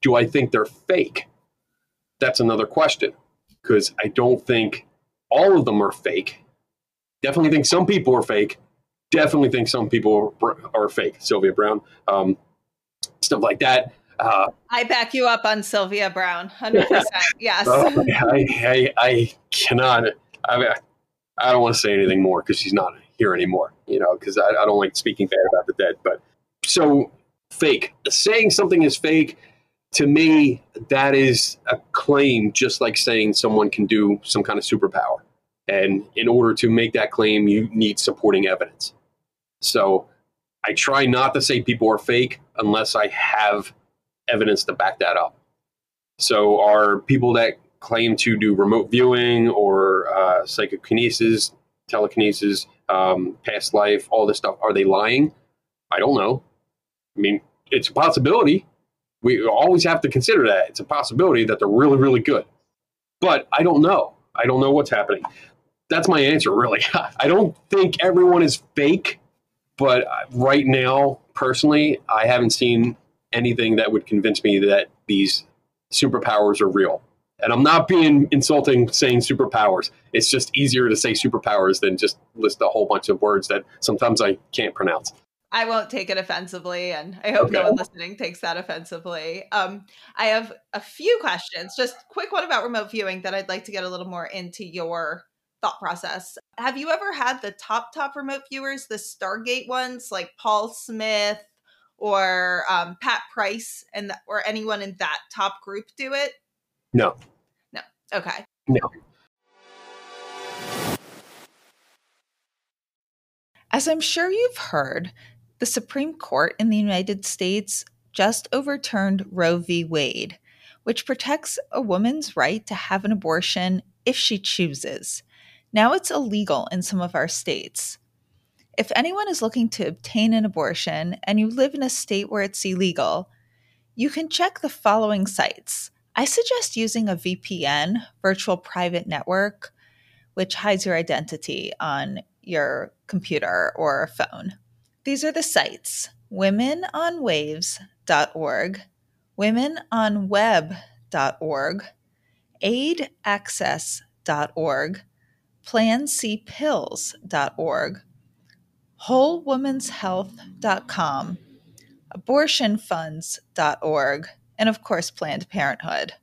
Do I think they're fake? That's another question, because I don't think all of them are fake. Definitely think some people are fake. Definitely think some people are, are fake. Sylvia Browne, um, stuff like that. Uh, I back you up on Sylvia Browne, one hundred percent. Yes. Oh, I, I, I cannot, I, mean, I don't want to say anything more because she's not here anymore, you know, because I, I don't like speaking bad about the dead. But so fake, saying something is fake, to me, that is a claim, just like saying someone can do some kind of superpower. And in order to make that claim, you need supporting evidence. So I try not to say people are fake unless I have evidence to back that up. So are people that claim to do remote viewing or uh, psychokinesis, telekinesis, um, past life, all this stuff, are they lying? I don't know. I mean, it's a possibility. We always have to consider that. It's a possibility that they're really, really good. But I don't know. I don't know what's happening. That's my answer, really. I don't think everyone is fake, But right now, personally, I haven't seen anything that would convince me that these superpowers are real. And I'm not being insulting saying superpowers. It's just easier to say superpowers than just list a whole bunch of words that sometimes I can't pronounce. I won't take it offensively, and I hope okay. no one listening takes that offensively. Um, I have a few questions, just quick one about remote viewing that I'd like to get a little more into your thought process. Have you ever had the top, top remote viewers, the Stargate ones like Paul Smith or um, Pat Price and the, or anyone in that top group do it? No. No. Okay. No. As I'm sure you've heard, the Supreme Court in the United States just overturned Roe v. Wade, which protects a woman's right to have an abortion if she chooses. Now it's illegal in some of our states. If anyone is looking to obtain an abortion and you live in a state where it's illegal, you can check the following sites. I suggest using a V P N, virtual private network, which hides your identity on your computer or phone. These are the sites: women on waves dot org, women on web dot org, aid access dot org, plan c pills dot org, whole woman's health dot com, abortion funds dot org, and of course, Planned Parenthood.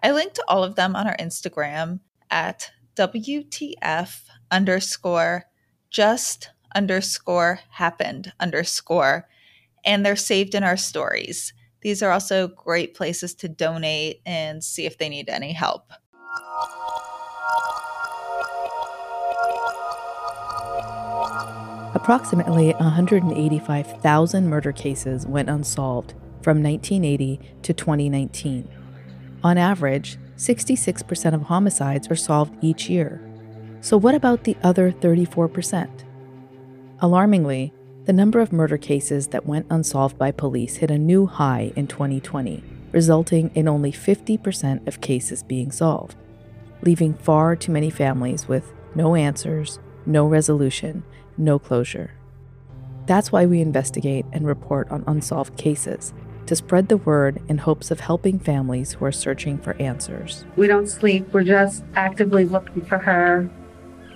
I linked to all of them on our Instagram at W T F underscore just underscore happened underscore, and they're saved in our stories. These are also great places to donate and see if they need any help. Approximately one hundred eighty-five thousand murder cases went unsolved from nineteen eighty to twenty nineteen. On average, sixty-six percent of homicides are solved each year. So what about the other thirty-four percent? Alarmingly, the number of murder cases that went unsolved by police hit a new high in twenty twenty, resulting in only fifty percent of cases being solved, leaving far too many families with no answers, no resolution, no closure. That's why we investigate and report on unsolved cases, to spread the word in hopes of helping families who are searching for answers. We don't sleep, we're just actively looking for her.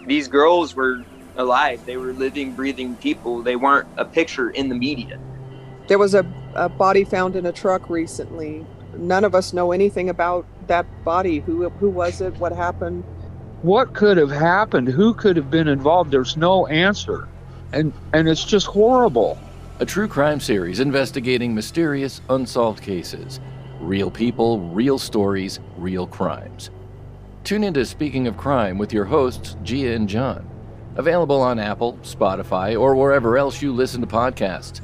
These girls were alive, they were living, breathing people. They weren't a picture in the media. There was a, a body found in a truck recently. None of us know anything about that body. Who, who was it? What happened? What could have happened? Who could have been involved? There's no answer. And and it's just horrible. A true crime series investigating mysterious, unsolved cases. Real people, real stories, real crimes. Tune into Speaking of Crime with your hosts, Gia and John. Available on Apple, Spotify, or wherever else you listen to podcasts.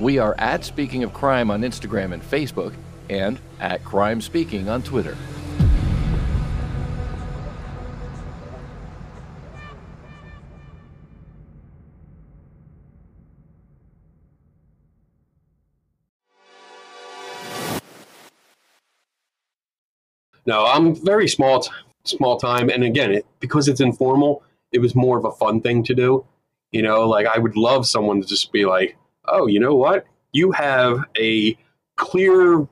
We are at Speaking of Crime on Instagram and Facebook, and at Crime Speaking on Twitter. No, I'm very small, small time. And again, it, because it's informal, it was more of a fun thing to do. You know, like I would love someone to just be like, oh, you know what? You have a clear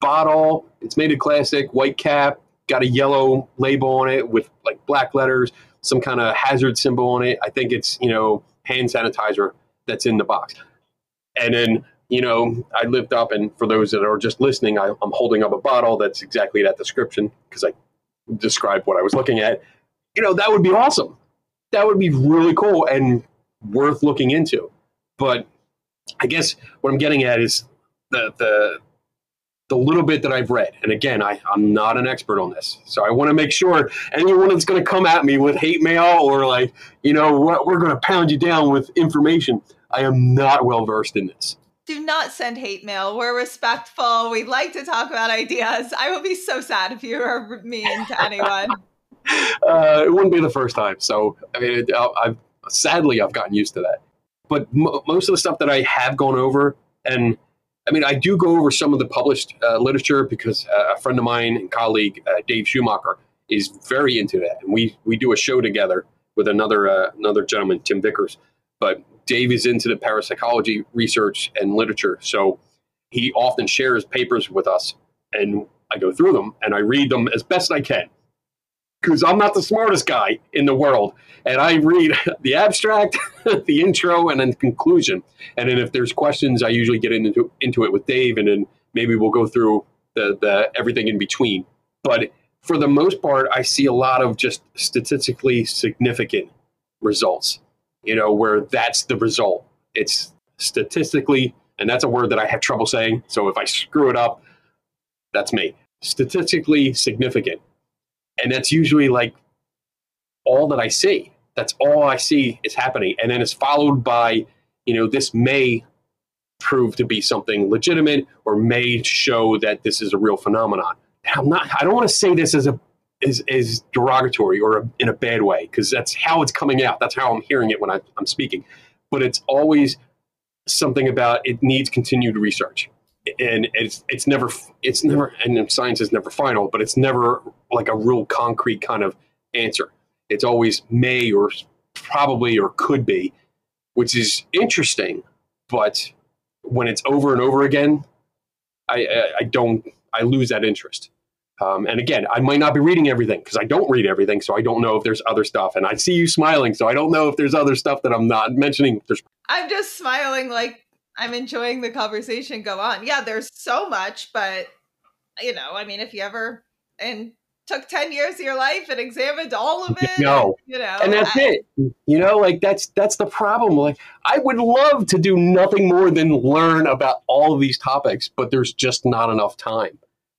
bottle. It's made of plastic, white cap, got a yellow label on it with like black letters, some kind of hazard symbol on it. I think it's, you know, hand sanitizer that's in the box. And then, you know, I lift up, and for those that are just listening, I, I'm holding up a bottle that's exactly that description because I described what I was looking at. You know, that would be awesome. That would be really cool and worth looking into. But I guess what I'm getting at is the the, the little bit that I've read. And again, I, I'm not an expert on this. So I want to make sure anyone that's going to come at me with hate mail or like, you know, what we're going to pound you down with information, I am not well versed in this. Do not send hate mail. We're respectful. We like to talk about ideas. I will be so sad if you are mean to anyone. uh, it wouldn't be the first time. So, I mean, it, I, I've, sadly, I've gotten used to that. But m- most of the stuff that I have gone over, and I mean, I do go over some of the published uh, literature because uh, a friend of mine and colleague, uh, Dave Schumacher, is very into that. And we, we do a show together with another uh, another gentleman, Tim Vickers. But Dave is into the parapsychology research and literature. So he often shares papers with us, and I go through them and I read them as best I can, because I'm not the smartest guy in the world. And I read the abstract, the intro, and then the conclusion. And then if there's questions, I usually get into into it with Dave, and then maybe we'll go through the, the everything in between. But for the most part, I see a lot of just statistically significant results, you know, where that's the result. It's statistically, and that's a word that I have trouble saying, so if I screw it up, that's me. Statistically significant. And that's usually like all that I see. That's all I see is happening. And then it's followed by, you know, this may prove to be something legitimate, or may show that this is a real phenomenon. And I'm not, I don't want to say this as a, is, is derogatory or a, in a bad way, because that's how it's coming out. That's how I'm hearing it when I, I'm speaking. But it's always something about it needs continued research. And it's it's never it's never and science is never final, but it's never like a real concrete kind of answer. It's always may, or probably, or could be, which is interesting. But when it's over and over again, I I, I don't I lose that interest. Um, and again, I might not be reading everything, because I don't read everything, so I don't know if there's other stuff. And I see you smiling, so I don't know if there's other stuff that I'm not mentioning. There's- I'm just smiling like. I'm enjoying the conversation go on. Yeah, there's so much, but, you know, I mean, if you ever and took ten years of your life and examined all of it, no. you know. And that's I, it. You know, like that's that's the problem. Like, I would love to do nothing more than learn about all of these topics, but there's just not enough time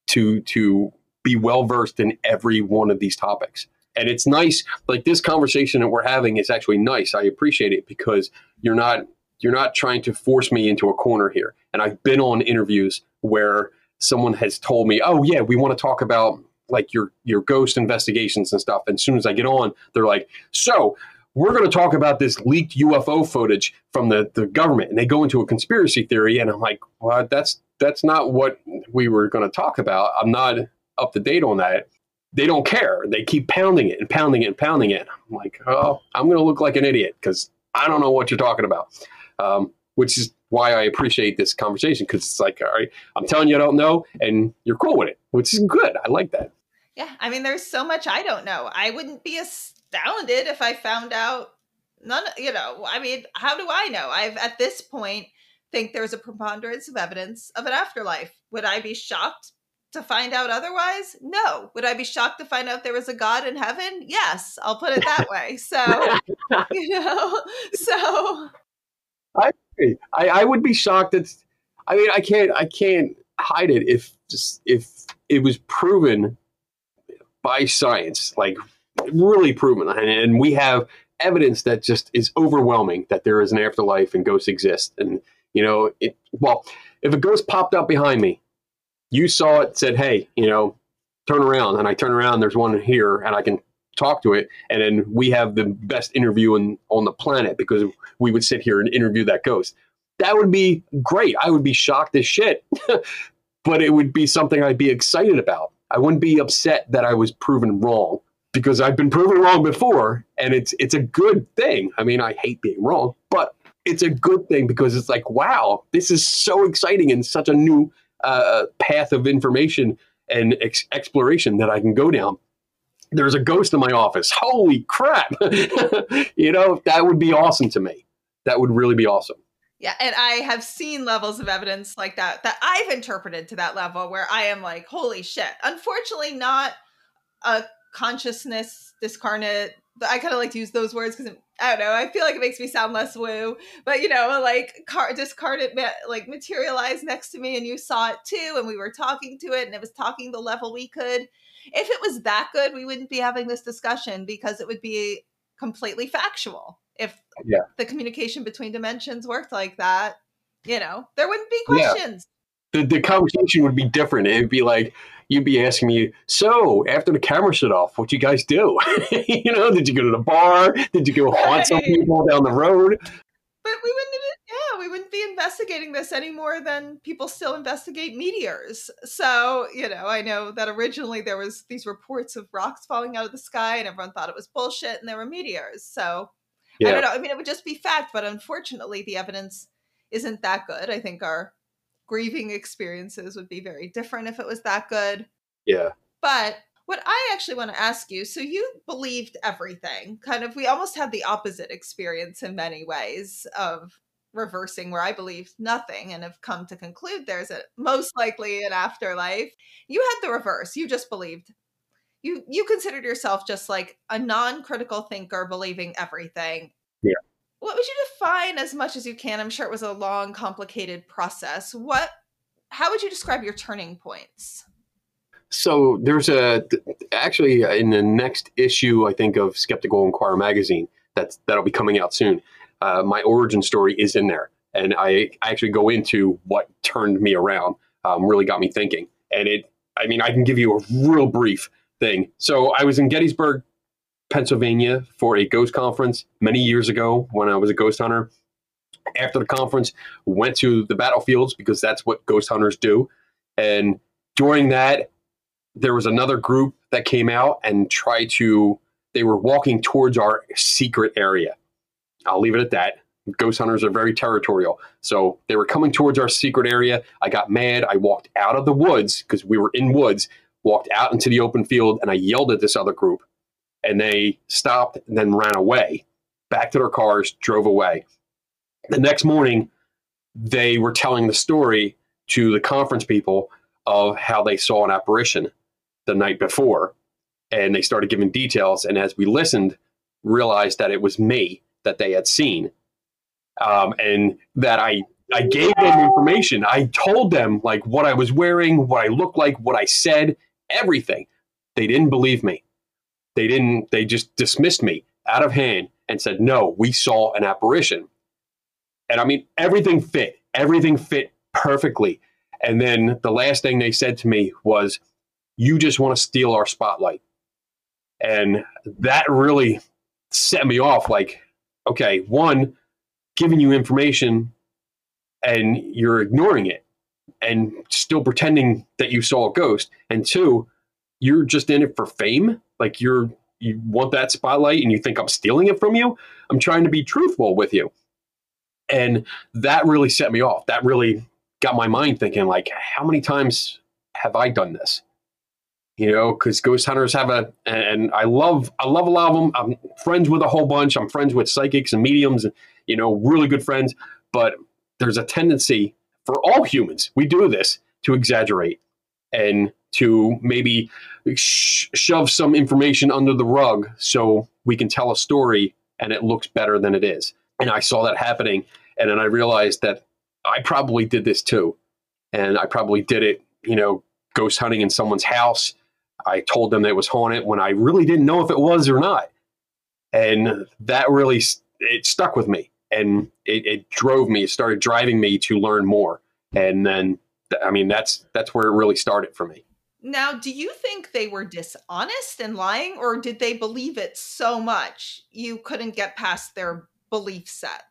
to to be well-versed in every one of these topics. And it's nice, like this conversation that we're having is actually nice. I appreciate it, because you're not... You're not trying to force me into a corner here. And I've been on interviews where someone has told me, oh, yeah, we want to talk about like your your ghost investigations and stuff. And as soon as I get on, they're like, so we're going to talk about this leaked U F O footage from the, the government. And they go into a conspiracy theory. And I'm like, well, that's that's not what we were going to talk about. I'm not up to date on that. They don't care. They keep pounding it and pounding it and pounding it. I'm like, oh, I'm going to look like an idiot because I don't know what you're talking about. Um, which is why I appreciate this conversation, because it's like, all right, I'm telling you I don't know, and you're cool with it, which is good. I like that. Yeah. I mean, there's so much I don't know. I wouldn't be astounded if I found out none, you know, I mean, how do I know? I've, at this point, think there's a preponderance of evidence of an afterlife. Would I be shocked to find out otherwise? No. Would I be shocked to find out there was a God in heaven? Yes. I'll put it that way. So, you know, so... I, I I would be shocked. That I mean, I can't I can't hide it if just if it was proven by science, like really proven, and, and we have evidence that just is overwhelming that there is an afterlife and ghosts exist. And you know, it, well, if a ghost popped up behind me, you saw it, said, "Hey, you know, turn around," and I turn around, there's one here, and I can talk to it, and then we have the best interview in, on the planet, because we would sit here and interview that ghost. That would be great. I would be shocked as shit, but it would be something I'd be excited about. I wouldn't be upset that I was proven wrong, because I've been proven wrong before, and it's it's a good thing. I mean, I hate being wrong, but it's a good thing, because it's like, wow, this is so exciting and such a new uh, path of information and ex- exploration that I can go down. There's a ghost in my office. Holy crap. You know, that would be awesome to me. That would really be awesome. Yeah. And I have seen levels of evidence like that, that I've interpreted to that level where I am like, holy shit. Unfortunately, not a consciousness discarnate. I kind of like to use those words because I don't know. I feel like it makes me sound less woo, but you know, like car- discarnate, like materialized next to me and you saw it too. And we were talking to it and it was talking the level we could. If it was that good, we wouldn't be having this discussion, because it would be completely factual. If yeah. the communication between dimensions worked like that, you know, there wouldn't be questions. Yeah. The, the conversation would be different. It'd be like, you'd be asking me, so after the camera shut off, what'd you guys do? You know, did you go to the bar? Did you go right. haunt some people down the road? But we wouldn't yeah, we wouldn't be investigating this any more than people still investigate meteors. So, you know, I know that originally there was these reports of rocks falling out of the sky and everyone thought it was bullshit and there were meteors. So Yeah. I don't know. I mean, it would just be fact, but unfortunately, the evidence isn't that good. I think our grieving experiences would be very different if it was that good. Yeah. But what I actually want to ask you, so you believed everything. Kind of, we almost had the opposite experience in many ways of reversing, where I believed nothing and have come to conclude there's a most likely an afterlife. You had the reverse. You just believed. You you considered yourself just like a non-critical thinker, believing everything. Yeah. What would you define as much as you can? I'm sure it was a long, complicated process. What? How would you describe your turning points? So there's a, actually in the next issue, I think, of Skeptical Inquirer magazine, that's, that'll be coming out soon. Uh, my origin story is in there. And I actually go into what turned me around, um, really got me thinking. And it, I mean, I can give you a real brief thing. So I was in Gettysburg, Pennsylvania for a ghost conference many years ago when I was a ghost hunter. After the conference, went to the battlefields because that's what ghost hunters do. And during that, there was another group that came out and tried to, they were walking towards our secret area. I'll leave it at that. Ghost hunters are very territorial. So they were coming towards our secret area. I got mad. I walked out of the woods because we were in woods, walked out into the open field, and I yelled at this other group. And they stopped and then ran away, back to their cars, drove away. The next morning, they were telling the story to the conference people of how they saw an apparition the night before, and they started giving details. And as we listened, realized that it was me that they had seen, um, and that I, I gave them information. I told them like what I was wearing, what I looked like, what I said, everything. They didn't believe me. They didn't, they just dismissed me out of hand and said, no, we saw an apparition. And I mean, everything fit, everything fit perfectly. And then the last thing they said to me was, you just want to steal our spotlight. And that really set me off. Like, okay, one, giving you information and you're ignoring it and still pretending that you saw a ghost. And two, you're just in it for fame. Like you're, you want that spotlight and you think I'm stealing it from you. I'm trying to be truthful with you. And that really set me off. That really got my mind thinking, like, how many times have I done this? You know, because ghost hunters have a, and I love, I love a lot of them. I'm friends with a whole bunch. I'm friends with psychics and mediums and, you know, really good friends. But there's a tendency for all humans, we do this, to exaggerate and to maybe sh- shove some information under the rug so we can tell a story and it looks better than it is. And I saw that happening. And then I realized that I probably did this too. And I probably did it, you know, ghost hunting in someone's house. I told them that it was haunted when I really didn't know if it was or not. And that really, it stuck with me. And it, it drove me, it started driving me to learn more. And then, I mean, that's that's where it really started for me. Now, do you think they were dishonest and lying, or did they believe it so much you couldn't get past their belief set?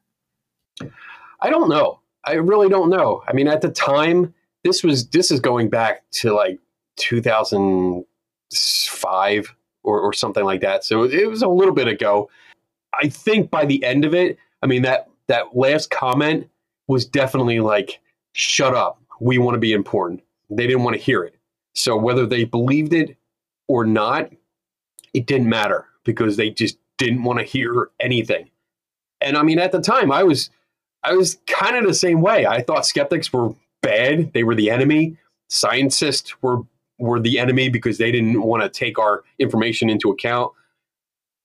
I don't know. I really don't know. I mean, at the time, this was this is going back to like two thousand five or, or something like that. So it was a little bit ago. I think by the end of it, I mean, that that last comment was definitely like, shut up. We want to be important. They didn't want to hear it. So whether they believed it or not, it didn't matter because they just didn't want to hear anything. And I mean, at the time, I was... I was kind of the same way. I thought skeptics were bad. They were the enemy. Scientists were, were the enemy because they didn't want to take our information into account.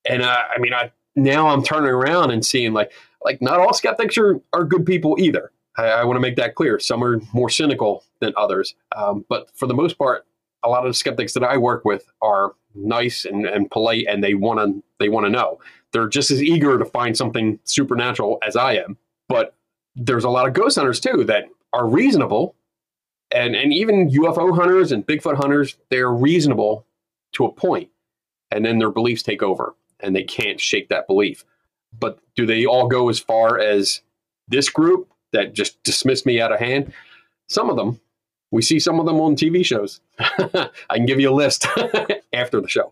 And I, I mean, I now I'm turning around and seeing like, like not all skeptics are, are good people either. I, I want to make that clear. Some are more cynical than others. Um, but for the most part, a lot of the skeptics that I work with are nice and, and polite, and they want to, they want to know. They're just as eager to find something supernatural as I am. But there's a lot of ghost hunters, too, that are reasonable. And and even U F O hunters and Bigfoot hunters, they're reasonable to a point. And then their beliefs take over and they can't shake that belief. But do they all go as far as this group that just dismissed me out of hand? Some of them. We see some of them on T V shows. I can give you a list after the show.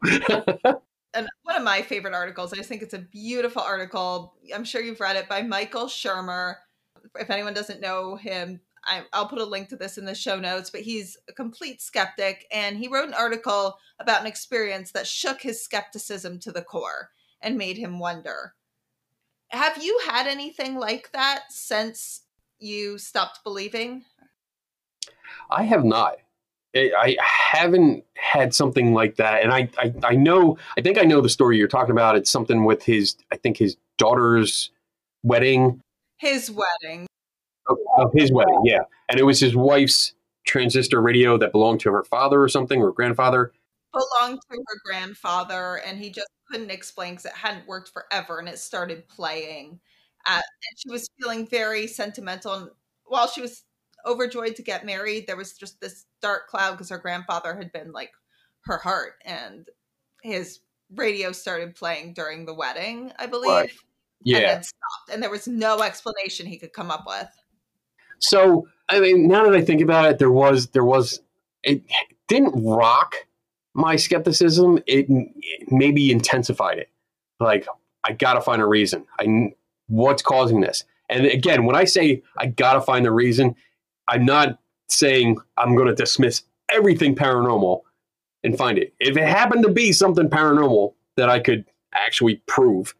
and one of my favorite articles. I just think it's a beautiful article. I'm sure you've read it, by Michael Shermer. If anyone doesn't know him, I, I'll put a link to this in the show notes, but he's a complete skeptic. And he wrote an article about an experience that shook his skepticism to the core and made him wonder. Have you had anything like that since you stopped believing? I have not. I haven't had something like that. And I, I, I know, I think I know the story you're talking about. It's something with his, I think his daughter's wedding. His wedding. Of, of his wedding, yeah. And it was his wife's transistor radio that belonged to her father or something, or grandfather. Belonged to her grandfather. And he just couldn't explain because it hadn't worked forever. And it started playing. Uh, and she was feeling very sentimental. And while she was overjoyed to get married, there was just this dark cloud because her grandfather had been like her heart, and his radio started playing during the wedding, I believe. Right. Yeah. And then stopped, and there was no explanation he could come up with. So, I mean, now that I think about it, there was, there was, it didn't rock my skepticism. It, it maybe intensified it. Like, I got to find a reason. I, what's causing this? And again, when I say I got to find a reason, I'm not saying I'm going to dismiss everything paranormal and find it. If it happened to be something paranormal that I could actually prove,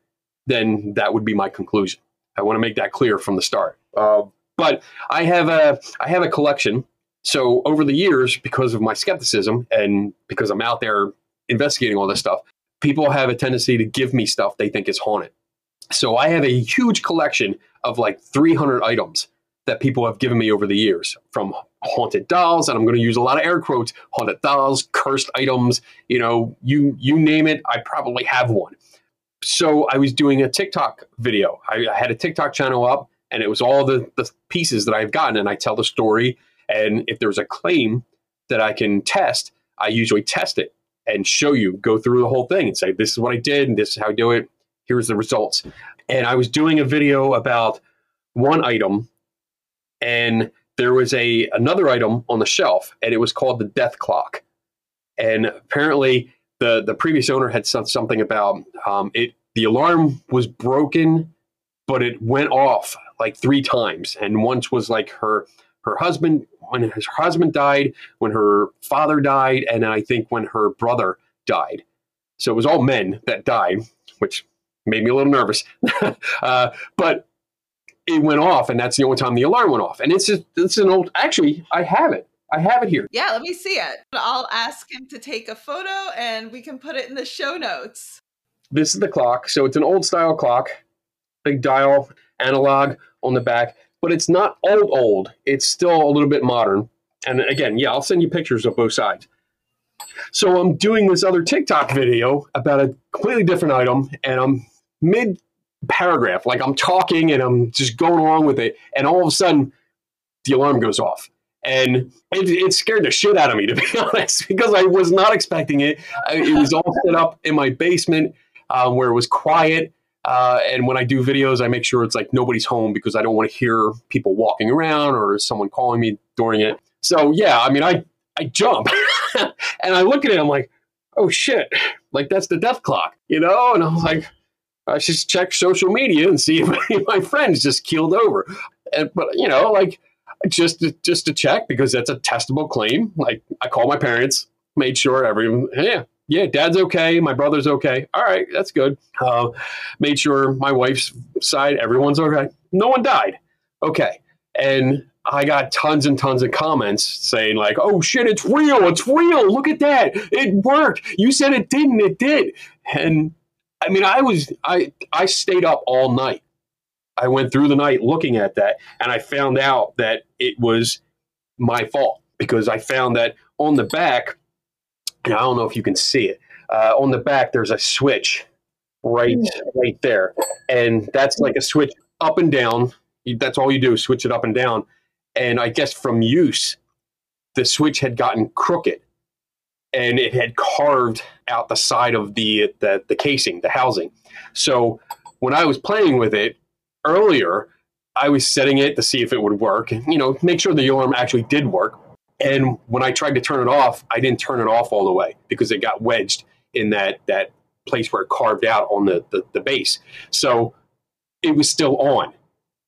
then that would be my conclusion. I want to make that clear from the start. Uh, but I have a I have a collection. So over the years, because of my skepticism and because I'm out there investigating all this stuff, people have a tendency to give me stuff they think is haunted. So I have a huge collection of like three hundred items that people have given me over the years, from haunted dolls, and I'm going to use a lot of air quotes, haunted dolls, cursed items, you know, you, you name it. I probably have one. So I was doing a TikTok video. I, I had a TikTok channel up, and it was all the, the pieces that I've gotten. And I tell the story. And if there's a claim that I can test, I usually test it and show you, go through the whole thing and say, this is what I did, and this is how I do it. Here's the results. And I was doing a video about one item, and there was a another item on the shelf, and it was called the death clock. And apparently the, the previous owner had said something about um, it. The alarm was broken, but it went off like three times. And once was like her, her husband, when her husband died, when her father died, and I think when her brother died. So it was all men that died, which made me a little nervous. uh, but it went off, and that's the only time the alarm went off. And it's just, it's an old, actually, I have it. I have it here. Yeah, let me see it. I'll ask him to take a photo, and we can put it in the show notes. This is the clock. So it's an old style clock, big dial, analog on the back, but it's not old old. It's still a little bit modern. And again, yeah, I'll send you pictures of both sides. So I'm doing this other TikTok video about a completely different item, and I'm mid paragraph, like I'm talking and I'm just going along with it, and all of a sudden the alarm goes off, and it, it scared the shit out of me, to be honest, because I was not expecting it. It was all set up in my basement um, where it was quiet, uh, and when I do videos I make sure it's like nobody's home, because I don't want to hear people walking around or someone calling me during it. So yeah, I mean, I I jump and I look at it, I'm like, oh shit, like that's the death clock, you know. And I'm like, I should check social media and see if any of my friends just keeled over. And, but, you know, like just to, just to check, because that's a testable claim. Like, I called my parents, made sure everyone, yeah, yeah, dad's okay. My brother's okay. All right. That's good. Uh, made sure my wife's side, everyone's okay. No one died. Okay. And I got tons and tons of comments saying like, oh shit, it's real. It's real. Look at that. It worked. You said it didn't. It did. And I mean, I was, I, I stayed up all night. I went through the night looking at that, and I found out that it was my fault, because I found that on the back, and I don't know if you can see it, uh, on the back, there's a switch right, right there. And that's like a switch up and down. That's all you do, switch it up and down. And I guess from use, the switch had gotten crooked, and it had carved out the side of the, the the casing, the housing. So when I was playing with it earlier, I was setting it to see if it would work, and, you know, make sure the alarm actually did work. And when I tried to turn it off, I didn't turn it off all the way, because it got wedged in that, that place where it carved out on the, the, the base. So it was still on.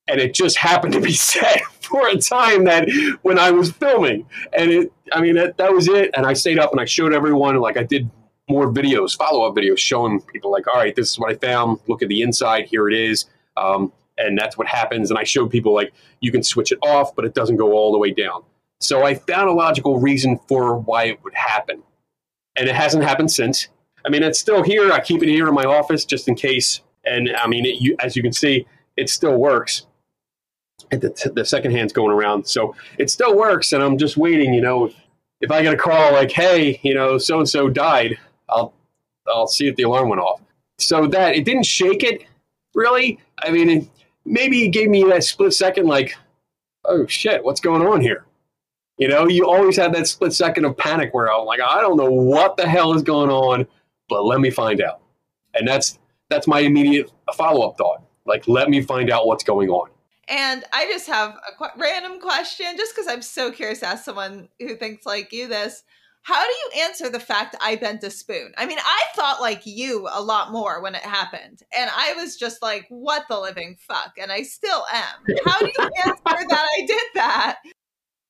And it just happened to be set for a time that when I was filming. And it, I mean, that, that was it. And I stayed up and I showed everyone, like I did more videos, follow-up videos, showing people like, all right, this is what I found. Look at the inside. Here it is. Um, and that's what happens. And I showed people like, you can switch it off, but it doesn't go all the way down. So I found a logical reason for why it would happen. And it hasn't happened since. I mean, it's still here. I keep it here in my office just in case. And I mean, it, you, as you can see, it still works. The, t the second hand's going around, so it still works, and I'm just waiting. You know, if, if I get a call like, "Hey, you know, so and so died," I'll I'll see if the alarm went off. So that it didn't shake it, really. I mean, it, maybe it gave me that split second, like, "Oh shit, what's going on here?" You know, you always have that split second of panic where I'm like, "I don't know what the hell is going on, but let me find out." And that's that's my immediate follow up thought, like, "Let me find out what's going on." And I just have a qu random question, just because I'm so curious to ask someone who thinks like you this. How do you answer the fact I bent a spoon? I mean, I thought like you a lot more when it happened. And I was just like, what the living fuck? And I still am. How do you answer that I did that?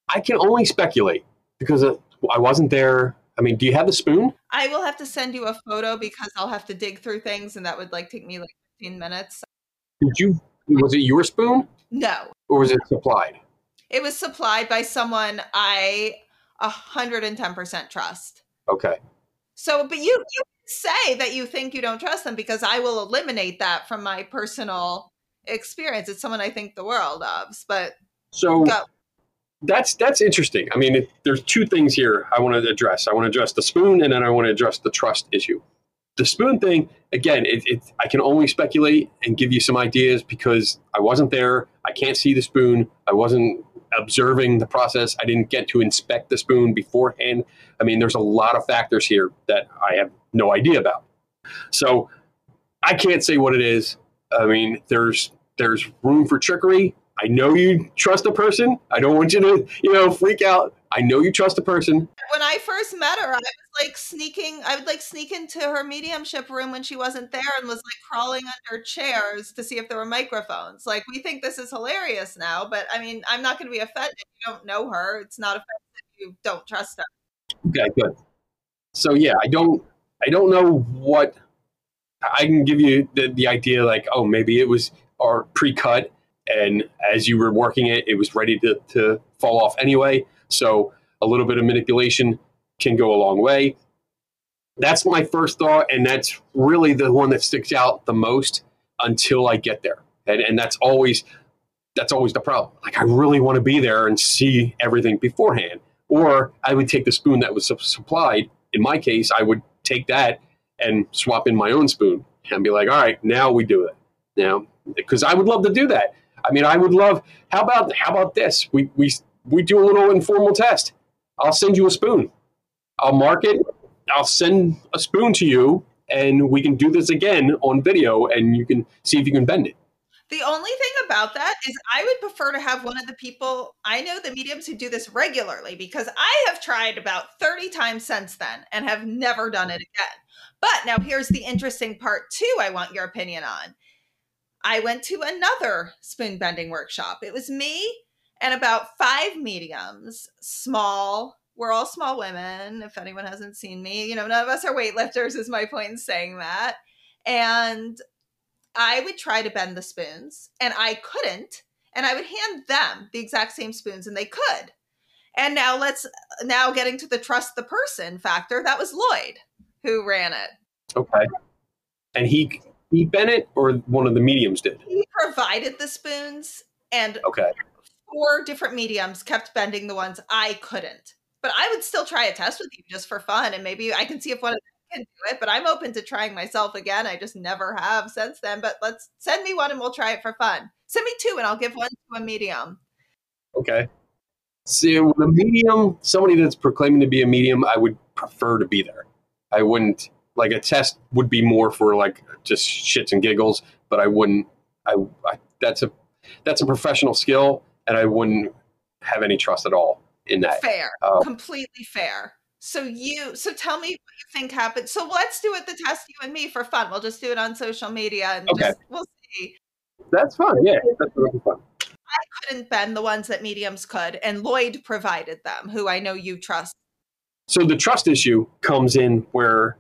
I can only speculate because I wasn't there. I mean, do you have the spoon? I will have to send you a photo because I'll have to dig through things. And that would like take me like fifteen minutes. Did you? Was it your spoon? No. Or was it supplied? It was supplied by someone I one hundred ten percent trust. Okay. So, but you, you say that you think you don't trust them because I will eliminate that from my personal experience. It's someone I think the world of, but so go. that's, that's interesting. I mean, it, there's two things here I want to address. I want to address the spoon and then I want to address the trust issue. The spoon thing, again, it, it, I can only speculate and give you some ideas because I wasn't there. I can't see the spoon. I wasn't observing the process. I didn't get to inspect the spoon beforehand. I mean, there's a lot of factors here that I have no idea about. So I can't say what it is. I mean, there's there's room for trickery. I know you trust a person. I don't want you to, you know, freak out. I know you trust a person. When I first met her, I was like sneaking, I would like sneak into her mediumship room when she wasn't there and was like crawling under chairs to see if there were microphones. Like, we think this is hilarious now, but I mean, I'm not going to be offended. You don't know her. It's not offensive if you don't trust her. Okay, good. So yeah, I don't, I don't know what, I can give you the, the idea like, oh, maybe it was our pre-cut and as you were working it, it was ready to, to fall off anyway. So a little bit of manipulation can go a long way. That's my first thought, and that's really the one that sticks out the most until I get there. And, and that's always that's always the problem. Like, I really want to be there and see everything beforehand. Or I would take the spoon that was supplied. In my case, I would take that and swap in my own spoon and be like, all right, now we do it. Now, because I would love to do that. I mean, I would love, how about, how about this? We, we, We do a little informal test. I'll send you a spoon. I'll mark it. I'll send a spoon to you, and we can do this again on video, and you can see if you can bend it. The only thing about that is I would prefer to have one of the people, I know the mediums who do this regularly, because I have tried about thirty times since then and have never done it again. But now here's the interesting part too I want your opinion on. I went to another spoon bending workshop. It was me and about five mediums, small, we're all small women, if anyone hasn't seen me, you know, none of us are weightlifters is my point in saying that. And I would try to bend the spoons and I couldn't, and I would hand them the exact same spoons and they could. And now let's, now getting to the trust the person factor, that was Loyd who ran it. Okay. And he, he bent it, or one of the mediums did? He provided the spoons, and okay. Four different mediums kept bending the ones I couldn't. But I would still try a test with you just for fun, and maybe I can see if one of them can do it, but I'm open to trying myself again. I just never have since then, but let's send me one and we'll try it for fun. Send me two and I'll give one to a medium. Okay. See, with a medium, somebody that's proclaiming to be a medium, I would prefer to be there. I wouldn't, like a test would be more for like just shits and giggles, but I wouldn't, I, I that's a, that's a professional skill. And I wouldn't have any trust at all in that. Fair. Um, Completely fair. So you, so tell me what you think happened. So let's do it, the test, you and me, for fun. We'll just do it on social media and okay. just, we'll see. That's fun. Yeah, that's really fun. I couldn't bend the ones that mediums could, and Loyd provided them, who I know you trust. So the trust issue comes in where,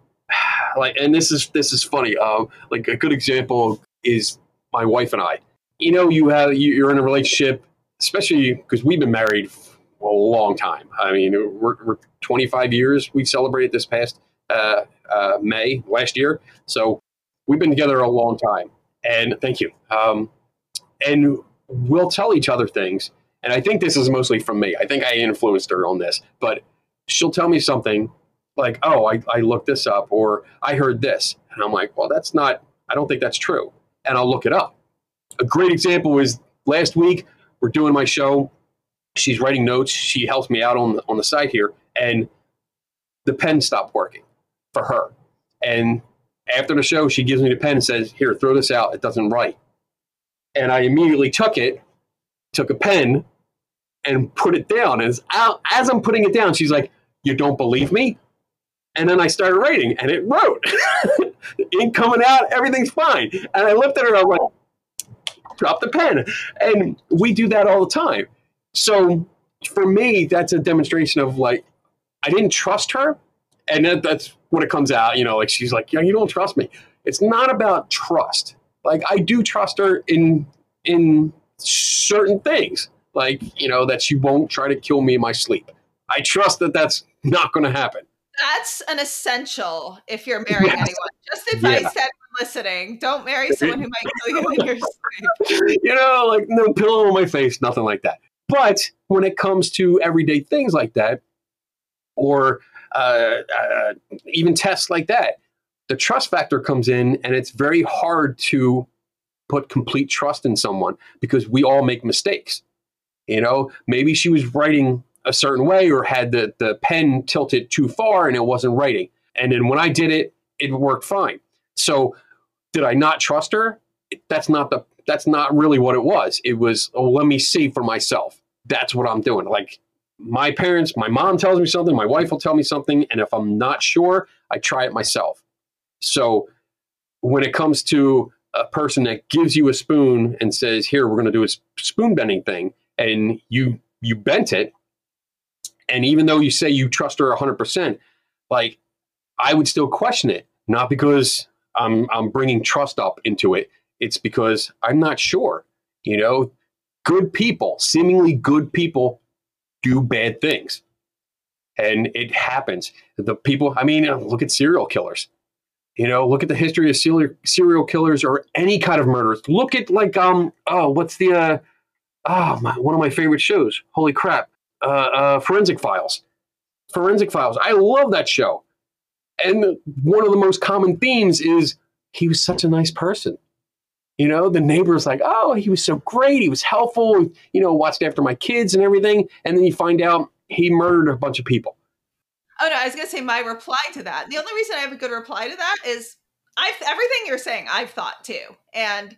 like, and this is this is funny. Um, like a good example is my wife and I. You know, you have you're in a relationship, especially because we've been married for a long time. I mean, we're, we're twenty-five years. We celebrated this past uh, uh, May last year, so we've been together a long time. And thank you. Um, and we'll tell each other things. And I think this is mostly from me. I think I influenced her on this, but she'll tell me something like, oh, I, I looked this up, or I heard this. And I'm like, well, that's not, I don't think that's true. And I'll look it up. A great example is last week, we're doing my show. She's writing notes. She helps me out on the, on the side here. And the pen stopped working for her. And after the show, she gives me the pen and says, here, throw this out. It doesn't write. And I immediately took it, took a pen, and put it down. And as I'm putting it down, she's like, you don't believe me? And then I started writing, and it wrote. Ink coming out, everything's fine. And I looked at her, and I was like, drop the pen. And we do that all the time. So for me, that's a demonstration of, like, I didn't trust her. And that, that's when it comes out, you know, like she's like, yeah, you don't trust me. It's not about trust. Like, I do trust her in in certain things, like, you know, that she won't try to kill me in my sleep. I trust that that's not going to happen. That's an essential if you're marrying yes. anyone. Just advice yeah. to everyone listening. Don't marry someone who might kill you in your sleep. You know, like, no pillow on my face, nothing like that. But when it comes to everyday things like that, or Uh, uh, even tests like that, the trust factor comes in, and it's very hard to put complete trust in someone because we all make mistakes. You know, maybe she was writing a certain way or had the, the pen tilted too far and it wasn't writing. And then when I did it, it worked fine. So did I not trust her? That's not the, that's not really what it was. It was, oh, let me see for myself. That's what I'm doing. Like, my parents, my mom tells me something, my wife will tell me something, and if I'm not sure, I try it myself. So when it comes to a person that gives you a spoon and says, here, we're going to do a spoon bending thing, and you you bent it, and even though you say you trust her one hundred percent, like, I would still question it, not because I'm, I'm bringing trust up into it. It's because I'm not sure. You know, good people, seemingly good people, do bad things, and it happens. The people, I mean, look at serial killers, you know, look at the history of serial, serial killers or any kind of murderers. Look at, like, um, oh, what's the, uh, oh, my, one of my favorite shows. Holy crap. Uh, uh, Forensic Files, Forensic Files. I love that show. And one of the most common themes is he was such a nice person. You know, the neighbor's like, oh, he was so great. He was helpful, you know, watched after my kids and everything. And then you find out he murdered a bunch of people. Oh, no, I was going to say my reply to that. The only reason I have a good reply to that is I've, everything you're saying, I've thought too. And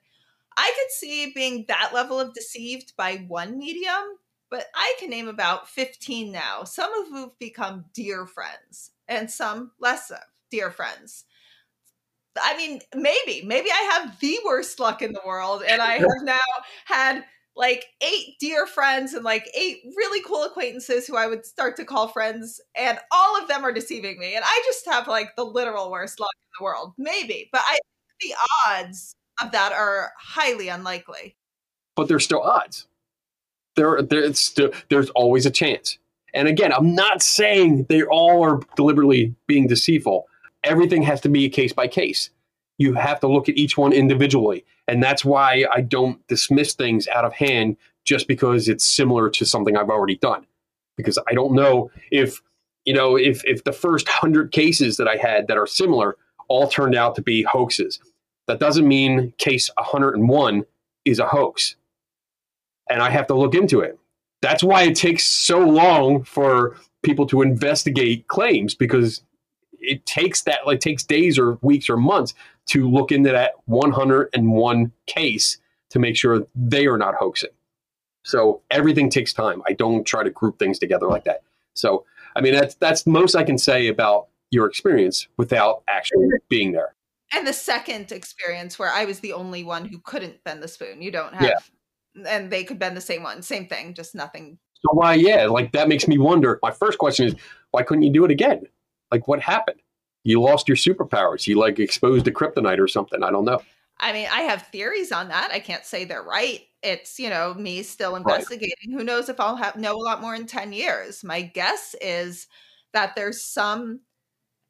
I could see being that level of deceived by one medium, but I can name about fifteen now, some of who've become dear friends and some less of dear friends. I mean, maybe, maybe I have the worst luck in the world, and I have now had like eight dear friends and like eight really cool acquaintances who I would start to call friends, and all of them are deceiving me. And I just have like the literal worst luck in the world, maybe. But I think the odds of that are highly unlikely. But there's still odds. There, there's still, there's always a chance. And again, I'm not saying they all are deliberately being deceitful. Everything has to be a case by case. You have to look at each one individually. And that's why I don't dismiss things out of hand just because it's similar to something I've already done. Because I don't know if, you know, if, if the first hundred cases that I had that are similar all turned out to be hoaxes. That doesn't mean case one hundred and one is a hoax. And I have to look into it. That's why it takes so long for people to investigate claims, because it takes that, like, takes days or weeks or months to look into that one hundred and one case to make sure they are not hoaxing. So everything takes time. I don't try to group things together like that. So I mean, that's, that's most I can say about your experience without actually being there. And the second experience where I was the only one who couldn't bend the spoon. You don't have, yeah. And they could bend the same one, same thing, just nothing. So why, yeah, like that makes me wonder. My first question is, why couldn't you do it again? Like what happened? You lost your superpowers. You like exposed to kryptonite or something. I don't know. I mean, I have theories on that. I can't say they're right. It's, you know, me still investigating. Right. Who knows if I'll have know a lot more in ten years. My guess is that there's some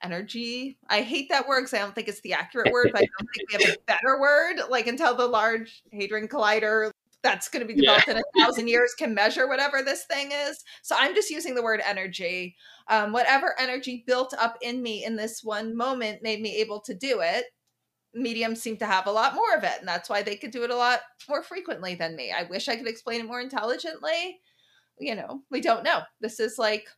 energy. I hate that word because I don't think it's the accurate word, but I don't think we have a better word. Like until the Large Hadron Collider that's going to be developed yeah. in a thousand years can measure whatever this thing is. So I'm just using the word energy. Um, whatever energy built up in me in this one moment made me able to do it. Mediums seem to have a lot more of it. And that's why they could do it a lot more frequently than me. I wish I could explain it more intelligently. You know, we don't know. This is like,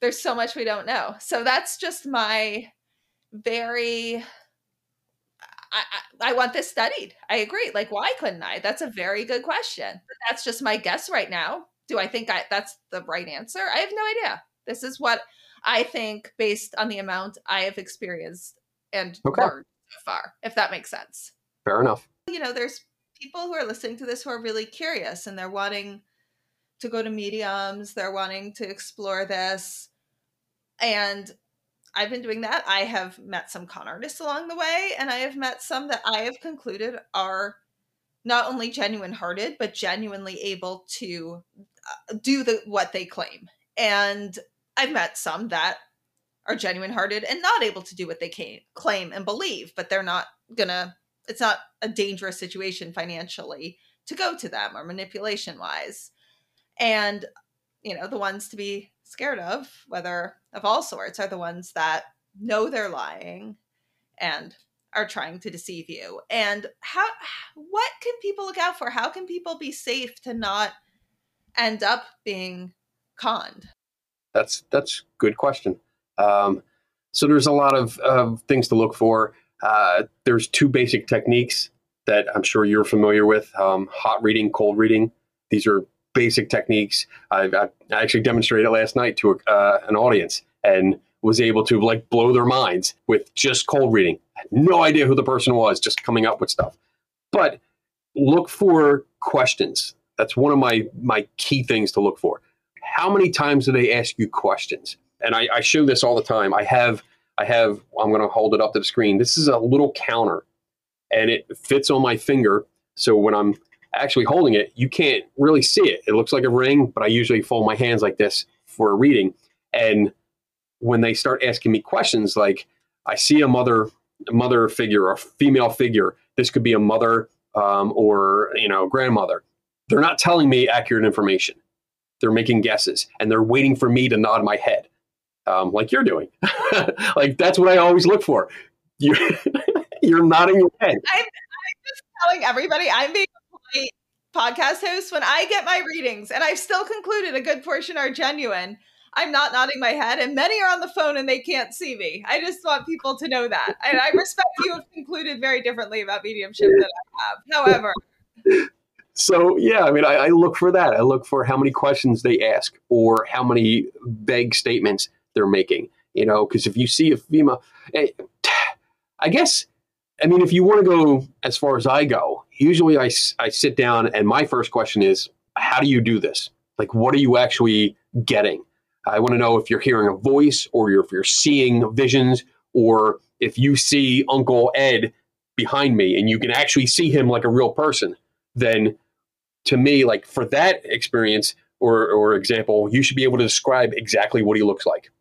there's so much we don't know. So that's just my very, I, I, I want this studied. I agree. Like, why couldn't I? That's a very good question. But that's just my guess right now. Do I think I, that's the right answer? I have no idea. This is what I think based on the amount I have experienced and okay. learned. Far, if that makes sense. Fair enough. You know, there's people who are listening to this who are really curious and they're wanting to go to mediums. They're wanting to explore this. And I've been doing that. I have met some con artists along the way, and I have met some that I have concluded are not only genuine hearted, but genuinely able to do the, what they claim. And I've met some that are genuine hearted and not able to do what they can claim and believe, but they're not gonna, it's not a dangerous situation financially to go to them or manipulation wise. And, you know, the ones to be scared of, whether of all sorts, are the ones that know they're lying and are trying to deceive you. And how, what can people look out for? How can people be safe to not end up being conned? That's, that's a good question. Um, so there's a lot of, of things to look for. Uh, there's two basic techniques that I'm sure you're familiar with, um, hot reading, cold reading. These are basic techniques. I, I actually demonstrated it last night to a, uh, an audience and was able to like blow their minds with just cold reading. I had no idea who the person was, just coming up with stuff. But look for questions. That's one of my, my key things to look for. How many times do they ask you questions? And I, I show this all the time. I have, I have, I'm going to hold it up to the screen. This is a little counter and it fits on my finger. So when I'm actually holding it, you can't really see it. It looks like a ring, but I usually fold my hands like this for a reading. And when they start asking me questions, like I see a mother, a mother figure or a female figure, this could be a mother um, or, you know, grandmother. They're not telling me accurate information. They're making guesses and they're waiting for me to nod my head. Um, like you're doing. Like, that's what I always look for. You're, you're nodding your head. I'm, I'm just telling everybody I'm being a podcast host. When I get my readings, and I've still concluded a good portion are genuine, I'm not nodding my head. And many are on the phone and they can't see me. I just want people to know that. And I respect you have concluded very differently about mediumship than I have. However. So, yeah, I mean, I, I look for that. I look for how many questions they ask or how many vague statements they're making, you know, because if you see a female, I guess, I mean, if you want to go as far as I go, usually I, I sit down and my first question is, how do you do this? Like, what are you actually getting? I want to know if you're hearing a voice or if you're seeing visions or if you see Uncle Ed behind me and you can actually see him like a real person. Then to me, like for that experience or, or example, you should be able to describe exactly what he looks like.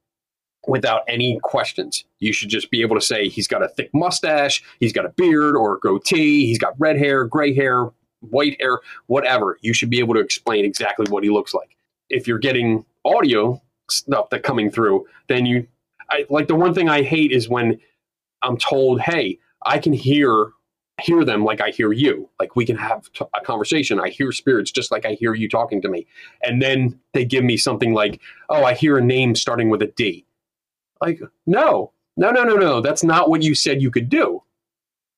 Without any questions, you should just be able to say he's got a thick mustache, he's got a beard or a goatee, he's got red hair, gray hair, white hair, whatever. You should be able to explain exactly what he looks like. If you're getting audio stuff that's coming through, then you I, like the one thing I hate is when I'm told, hey, I can hear hear them like I hear you, like we can have a conversation. I hear spirits just like I hear you talking to me. And then they give me something like, oh, I hear a name starting with a D. Like, no, no, no, no, no. That's not what you said you could do.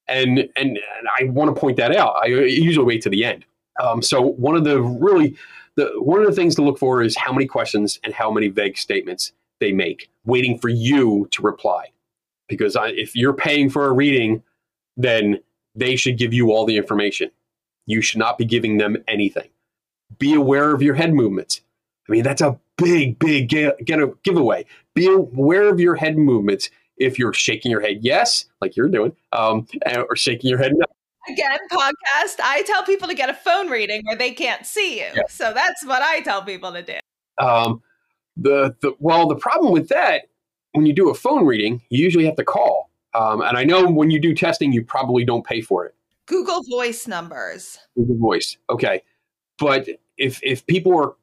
And and, and I want to point that out. I usually wait to the end. Um, so one of the really the, one of the things to look for is how many questions and how many vague statements they make, waiting for you to reply. Because I, if you're paying for a reading, then they should give you all the information. You should not be giving them anything. Be aware of your head movements. I mean, that's a big, big get, get a giveaway. Be aware of your head movements. If you're shaking your head yes, like you're doing, um, or shaking your head no. Again, podcast, I tell people to get a phone reading where they can't see you. Yeah. So that's what I tell people to do. Um, the, the Well, the problem with that, when you do a phone reading, you usually have to call. Um, and I know when you do testing, you probably don't pay for it. Google Voice numbers. Google Voice. Okay. But if, if people are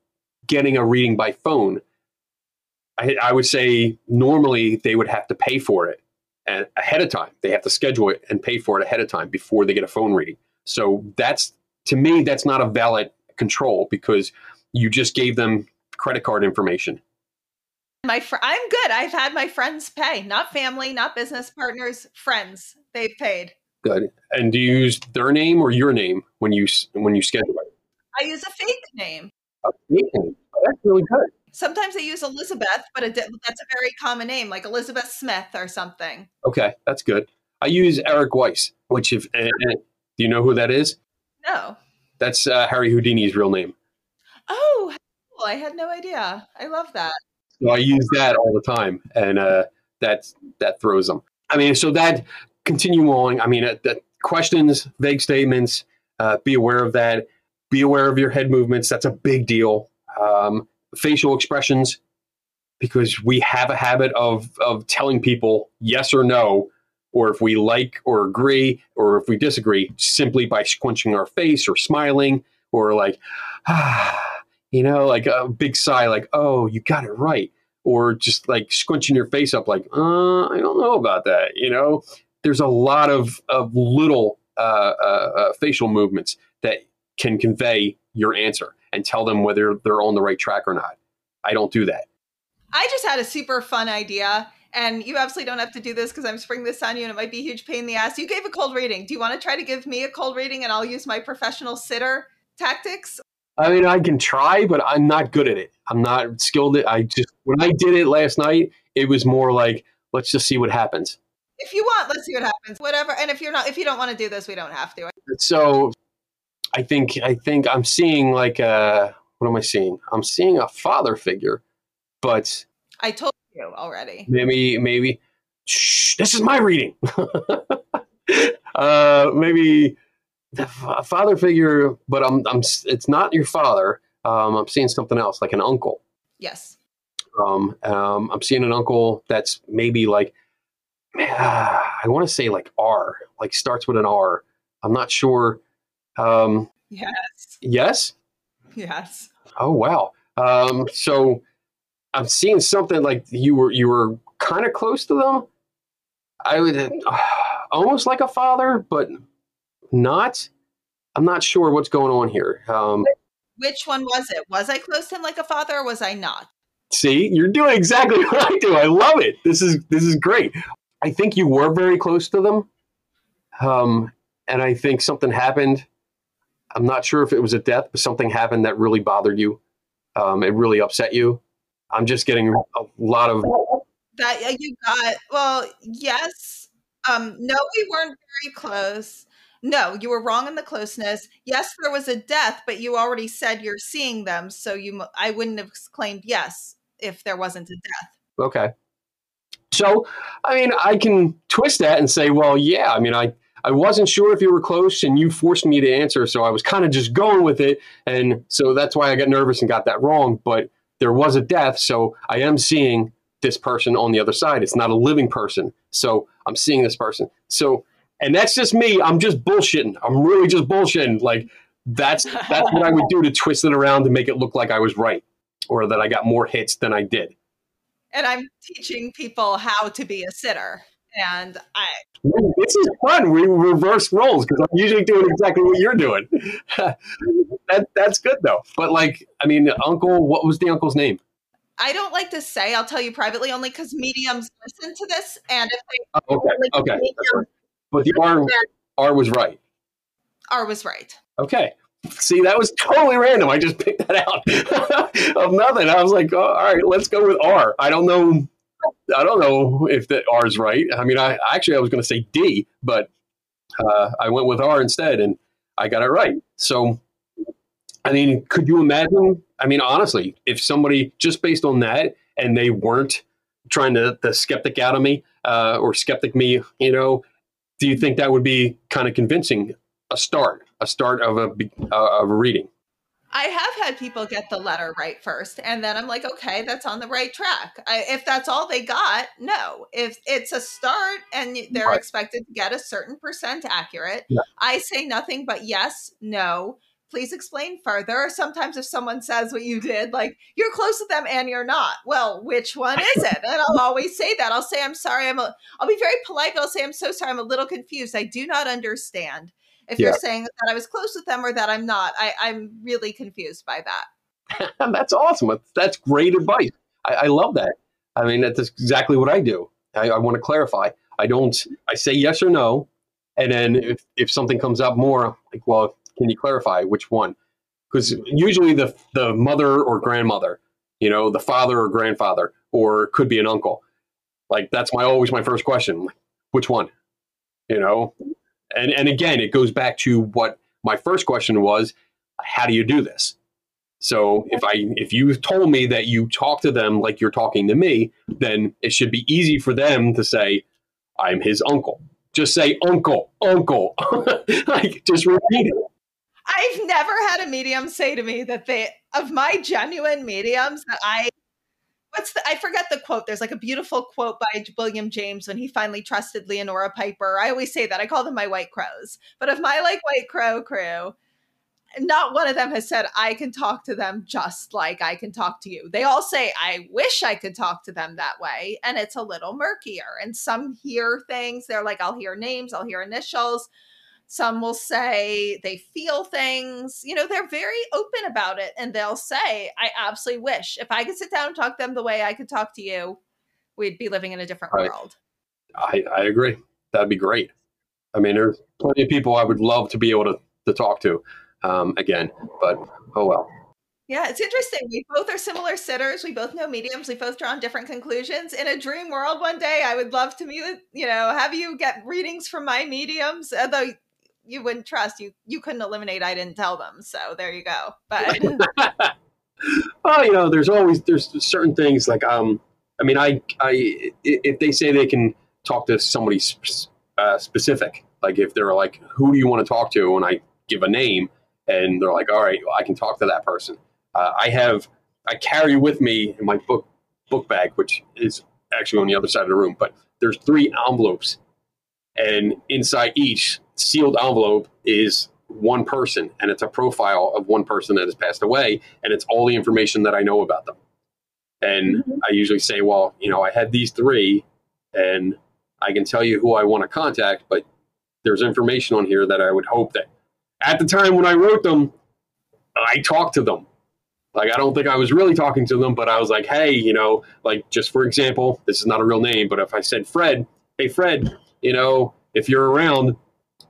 getting a reading by phone, I, I would say normally they would have to pay for it ahead of time. They have to schedule it and pay for it ahead of time before they get a phone reading. So that's, to me, that's not a valid control because you just gave them credit card information. My fr- I'm good. I've had my friends pay, not family, not business partners, friends. They've paid. Good. And do you use their name or your name when you when you schedule it? I use a fake name. A fake name. Oh, that's really good. Sometimes I use Elizabeth, but a, that's a very common name, like Elizabeth Smith or something. Okay, that's good. I use Eric Weiss, which if and, and, do you know who that is? No. That's uh, Harry Houdini's real name. Oh, cool. I had no idea. I love that. So I use that all the time, and uh, that that throws them. I mean, so that continue on. I mean, uh, that questions, vague statements. Uh, be aware of that. Be aware of your head movements. That's a big deal. Um, facial expressions, because we have a habit of of telling people yes or no, or if we like or agree, or if we disagree, simply by squinching our face or smiling or like, ah. You know, like a big sigh, like, oh, you got it right. Or just like squinching your face up like, uh, I don't know about that. You know, there's a lot of, of little uh, uh, facial movements that can convey your answer and tell them whether they're on the right track or not. I don't do that. I just had a super fun idea. And you absolutely don't have to do this because I'm springing this on you and it might be a huge pain in the ass. You gave a cold reading. Do you want to try to give me a cold reading and I'll use my professional sitter tactics? I mean, I can try, but I'm not good at it. I'm not skilled at it. I just, when I did it last night, it was more like, let's just see what happens. If you want, let's see what happens, whatever. And if you're not, if you don't want to do this, we don't have to. So I think, I think I'm seeing like a, what am I seeing? I'm seeing a father figure, but. I told you already. Maybe, maybe, shh, this is my reading. uh, maybe. The father figure, but I'm, I'm, it's not your father. Um, I'm seeing something else, like an uncle. Yes. Um, um, I'm seeing an uncle that's maybe like, uh, I want to say like R, like starts with an R. I'm not sure. Um, yes. Yes? Yes. Oh, wow. Um, so I'm seeing something like you were, you were kind of close to them. I would uh, almost like a father, but not, I'm not sure what's going on here. Um, Which one was it? Was I close to him like a father or was I not? See, you're doing exactly what I do. I love it. This is, this is great. I think you were very close to them. Um, and I think something happened. I'm not sure if it was a death, but something happened that really bothered you. Um, it really upset you. I'm just getting a lot of that you got. Well, yes. Um, no, we weren't very close. No, you were wrong in the closeness. Yes, there was a death, but you already said you're seeing them. So you, I wouldn't have claimed yes if there wasn't a death. Okay. So, I mean, I can twist that and say, well, yeah, I mean, I, I wasn't sure if you were close and you forced me to answer. So I was kind of just going with it. And so that's why I got nervous and got that wrong. But there was a death. So I am seeing this person on the other side. It's not a living person. So I'm seeing this person. So And that's just me. I'm just bullshitting. I'm really just bullshitting. Like that's that's what I would do to twist it around to make it look like I was right or that I got more hits than I did. And I'm teaching people how to be a sitter. And I this is fun. We reverse roles because I'm usually doing exactly what you're doing. that that's good though. But like, I mean, uncle, what was the uncle's name? I don't like to say. I'll tell you privately, only because mediums listen to this, and if they oh, okay, like okay. Mediums, but the R, R was right. R was right. Okay. See, that was totally random. I just picked that out of nothing. I was like, oh, all right, let's go with R. I don't know. I don't know if that R is right. I mean, I actually I was going to say D, but uh, I went with R instead, and I got it right. So, I mean, could you imagine? I mean, honestly, if somebody just based on that, and they weren't trying to the skeptic out of me uh, or skeptic me, you know, do you think that would be kind of convincing? A start, a start of a uh, of a reading. I have had people get the letter right first, and then I'm like, okay, that's on the right track. I, if that's all they got, no. If it's a start and they're right. expected to get a certain percent accurate, yeah. I say nothing but yes, no. Please explain further. Sometimes if someone says what you did, like, you're close to them and you're not. Well, which one is it? And I'll always say that. I'll say, I'm sorry. I'm a, I'll be very polite, but I'll say, I'm so sorry. I'm a little confused. I do not understand. If yeah. you're saying that I was close with them or that I'm not, I, I'm really confused by that. That's awesome. That's great advice. I, I love that. I mean, that's exactly what I do. I, I want to clarify. I don't, I say yes or no. And then if, if something comes up more, I'm like, well, can you clarify which one? Because usually the, the mother or grandmother, you know, the father or grandfather, or could be an uncle. Like, that's my always my first question. Like, which one? You know? And, and again, it goes back to what my first question was, how do you do this? So if I if you told me that you talk to them like you're talking to me, then it should be easy for them to say, I'm his uncle. Just say uncle, uncle. Like, just repeat it. I've never had a medium say to me that they, of my genuine mediums that I, What's the, I forget the quote. There's like a beautiful quote by William James when he finally trusted Leonora Piper. I always say that. I call them my white crows. But of my like white crow crew, not one of them has said, I can talk to them just like I can talk to you. They all say, I wish I could talk to them that way. And it's a little murkier. And some hear things. They're like, I'll hear names. I'll hear initials. Some will say they feel things, you know, they're very open about it. And they'll say, I absolutely wish if I could sit down and talk to them the way I could talk to you, we'd be living in a different right. world. I, I agree. That'd be great. I mean, there's plenty of people I would love to be able to, to talk to um, again, but oh well. Yeah, it's interesting. We both are similar sitters. We both know mediums. We both draw on different conclusions. In a dream world one day, I would love to meet with, you know, have you get readings from my mediums, although you wouldn't trust you. You couldn't eliminate. I didn't tell them. So there you go. But well, you know, there's always, there's certain things like, um, I mean, I, I, if they say they can talk to somebody sp uh, specific, like if they're like, who do you want to talk to? And I give a name and they're like, all right, well, I can talk to that person. Uh, I have, I carry with me in my book, book bag, which is actually on the other side of the room, but there's three envelopes and inside each sealed envelope is one person, and it's a profile of one person that has passed away, and it's all the information that I know about them. And mm-hmm. I usually say, well, you know, I had these three, and I can tell you who I want to contact, but there's information on here that I would hope that at the time when I wrote them, I talked to them. Like, I don't think I was really talking to them, but I was like, hey, you know, like, just for example, this is not a real name, but if I said Fred, hey, Fred, you know, if you're around,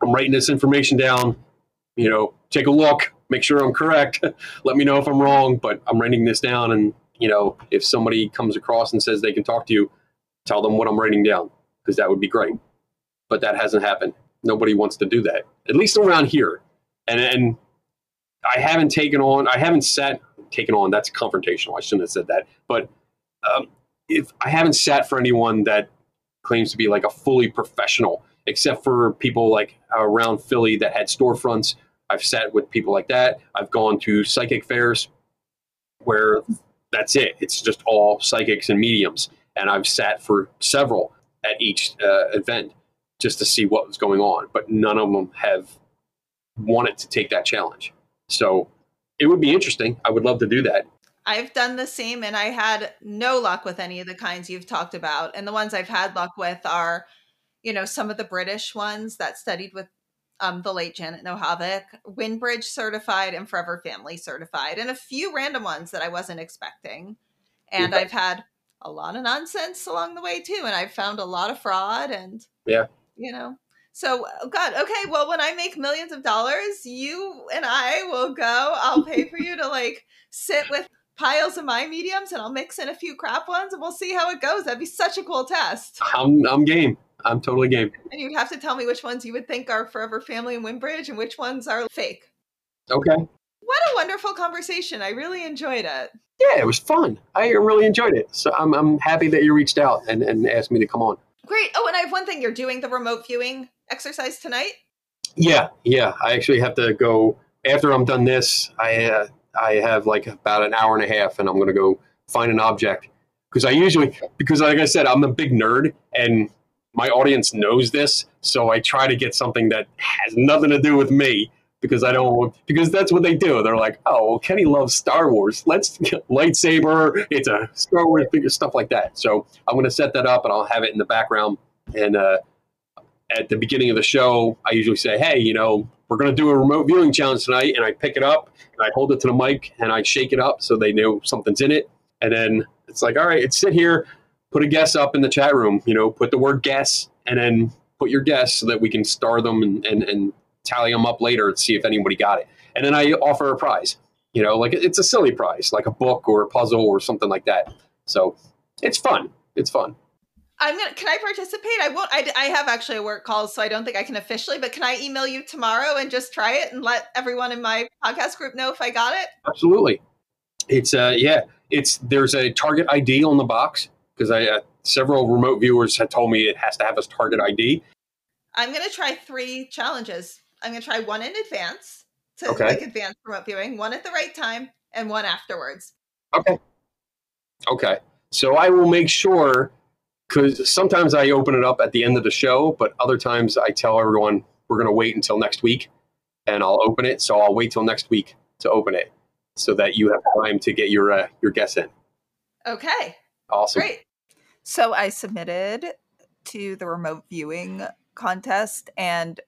I'm writing this information down, you know, take a look, make sure I'm correct. Let me know if I'm wrong, but I'm writing this down. And, you know, if somebody comes across and says they can talk to you, tell them what I'm writing down, because that would be great. But that hasn't happened. Nobody wants to do that, at least around here. And, and I haven't taken on, I haven't sat, taken on, that's confrontational. I shouldn't have said that. But um, if I haven't sat for anyone that claims to be like a fully professional, except for people like around Philly that had storefronts. I've sat with people like that. I've gone to psychic fairs where that's it. It's just all psychics and mediums. And I've sat for several at each uh, event just to see what was going on. But none of them have wanted to take that challenge. So it would be interesting. I would love to do that. I've done the same, and I had no luck with any of the kinds you've talked about. And the ones I've had luck with are, you know, some of the British ones that studied with um, the late Janet Nohavik, Windbridge certified and Forever Family certified, and a few random ones that I wasn't expecting. And yeah. I've had a lot of nonsense along the way too. And I've found a lot of fraud and, yeah, you know, So, God, okay, well, when I make millions of dollars, you and I will go. I'll pay for you to, like, sit with piles of my mediums, and I'll mix in a few crap ones, and we'll see how it goes. That'd be such a cool test. I'm, I'm game. I'm totally game. And you'd have to tell me which ones you would think are Forever Family and Windbridge and which ones are fake. Okay. What a wonderful conversation. I really enjoyed it. Yeah, it was fun. I really enjoyed it. So I'm, I'm happy that you reached out and, and asked me to come on. Great. Oh, and I have one thing. You're doing the remote viewing exercise tonight? Yeah. Yeah. I actually have to go after I'm done this. I, uh, I have like about an hour and a half, and I'm going to go find an object because I usually, because like I said, I'm a big nerd and my audience knows this. So I try to get something that has nothing to do with me because I don't, because that's what they do. They're like, oh, well, Kenny loves Star Wars. Let's lightsaber. It's a Star Wars figure, stuff like that. So I'm going to set that up and I'll have it in the background. And, uh, at the beginning of the show, I usually say, hey, you know, we're going to do a remote viewing challenge tonight. And I pick it up and I hold it to the mic and I shake it up so they know something's in it. And then it's like, all right, it's sit here, put a guess up in the chat room, you know, put the word guess and then put your guess so that we can star them and, and, and tally them up later and see if anybody got it. And then I offer a prize, you know, like it's a silly prize, like a book or a puzzle or something like that. So it's fun. It's fun. I'm gonna. Can I participate? I won't. I, I have actually a work call, so I don't think I can officially. But can I email you tomorrow and just try it and let everyone in my podcast group know if I got it? Absolutely. It's uh yeah. It's there's a target I D on the box because I uh, several remote viewers had told me it has to have a target I D. I'm gonna try three challenges. I'm gonna try one in advance to okay. like advance remote viewing, one at the right time, and one afterwards. Okay. Okay. So I will make sure. Because sometimes I open it up at the end of the show, but other times I tell everyone we're going to wait until next week and I'll open it. So I'll wait till next week to open it so that you have time to get your uh, your guess in. Okay. Awesome. Great. So I submitted to the remote viewing contest and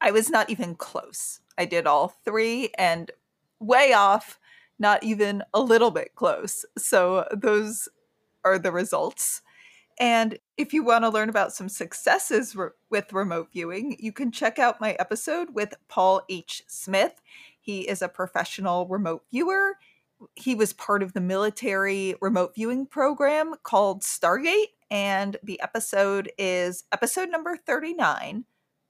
I was not even close. I did all three and way off, not even a little bit close. So those are the results. And if you want to learn about some successes re- with remote viewing, you can check out my episode with Paul H. Smith. He is a professional remote viewer. He was part of the military remote viewing program called Stargate. And the episode is episode number thirty-nine,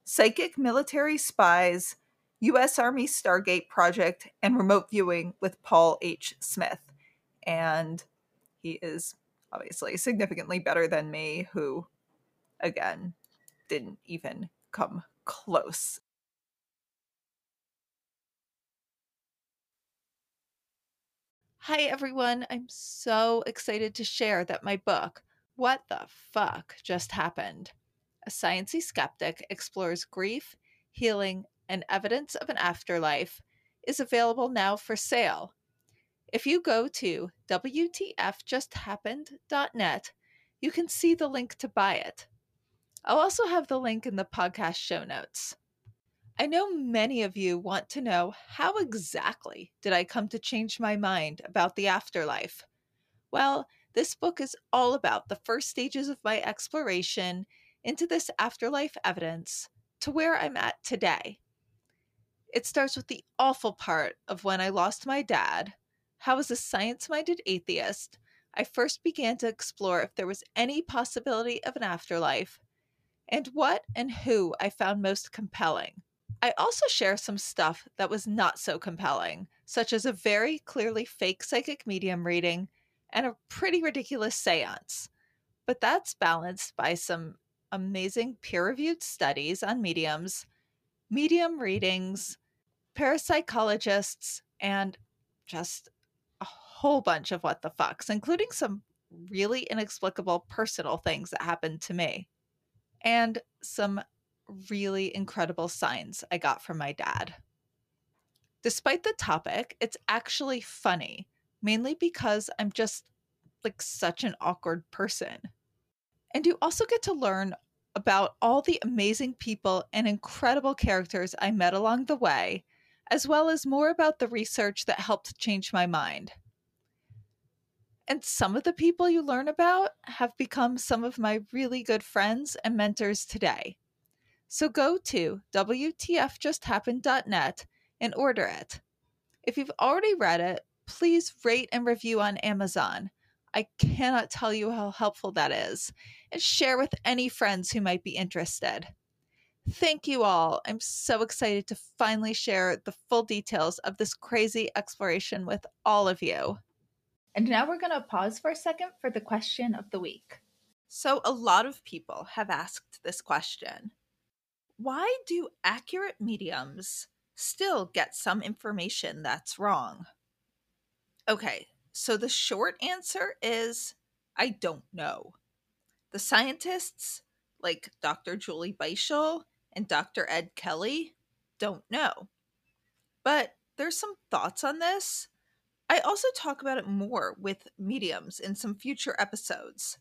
Psychic Military Spies, U S Army Stargate Project, and Remote Viewing with Paul H. Smith. And he is obviously significantly better than me, who, again, didn't even come close. Hi, everyone. I'm so excited to share that my book, What the Fuck Just Happened? A Sciencey Skeptic Explores Grief, Healing, and Evidence of an Afterlife, is available now for sale. If you go to W T F just happened dot net, you can see the link to buy it. I'll also have the link in the podcast show notes. I know many of you want to know how exactly did I come to change my mind about the afterlife? Well, this book is all about the first stages of my exploration into this afterlife evidence to where I'm at today. It starts with the awful part of when I lost my dad. How, as a science-minded atheist, I first began to explore if there was any possibility of an afterlife, and what and who I found most compelling. I also share some stuff that was not so compelling, such as a very clearly fake psychic medium reading and a pretty ridiculous seance, but that's balanced by some amazing peer-reviewed studies on mediums, medium readings, parapsychologists, and just a whole bunch of what the fucks, including some really inexplicable personal things that happened to me and some really incredible signs I got from my dad. Despite the topic, it's actually funny, mainly because I'm just like such an awkward person. And you also get to learn about all the amazing people and incredible characters I met along the way, as well as more about the research that helped change my mind. And some of the people you learn about have become some of my really good friends and mentors today. So go to W T F just happened dot net and order it. If you've already read it, please rate and review on Amazon. I cannot tell you how helpful that is. And share with any friends who might be interested. Thank you all. I'm so excited to finally share the full details of this crazy exploration with all of you. And now we're going to pause for a second for the question of the week. So a lot of people have asked this question. Why do accurate mediums still get some information that's wrong? Okay, so the short answer is, I don't know. The scientists, like Doctor Julie Beischel and Doctor Ed Kelly, don't know. But there's some thoughts on this. I also talk about it more with mediums in some future episodes.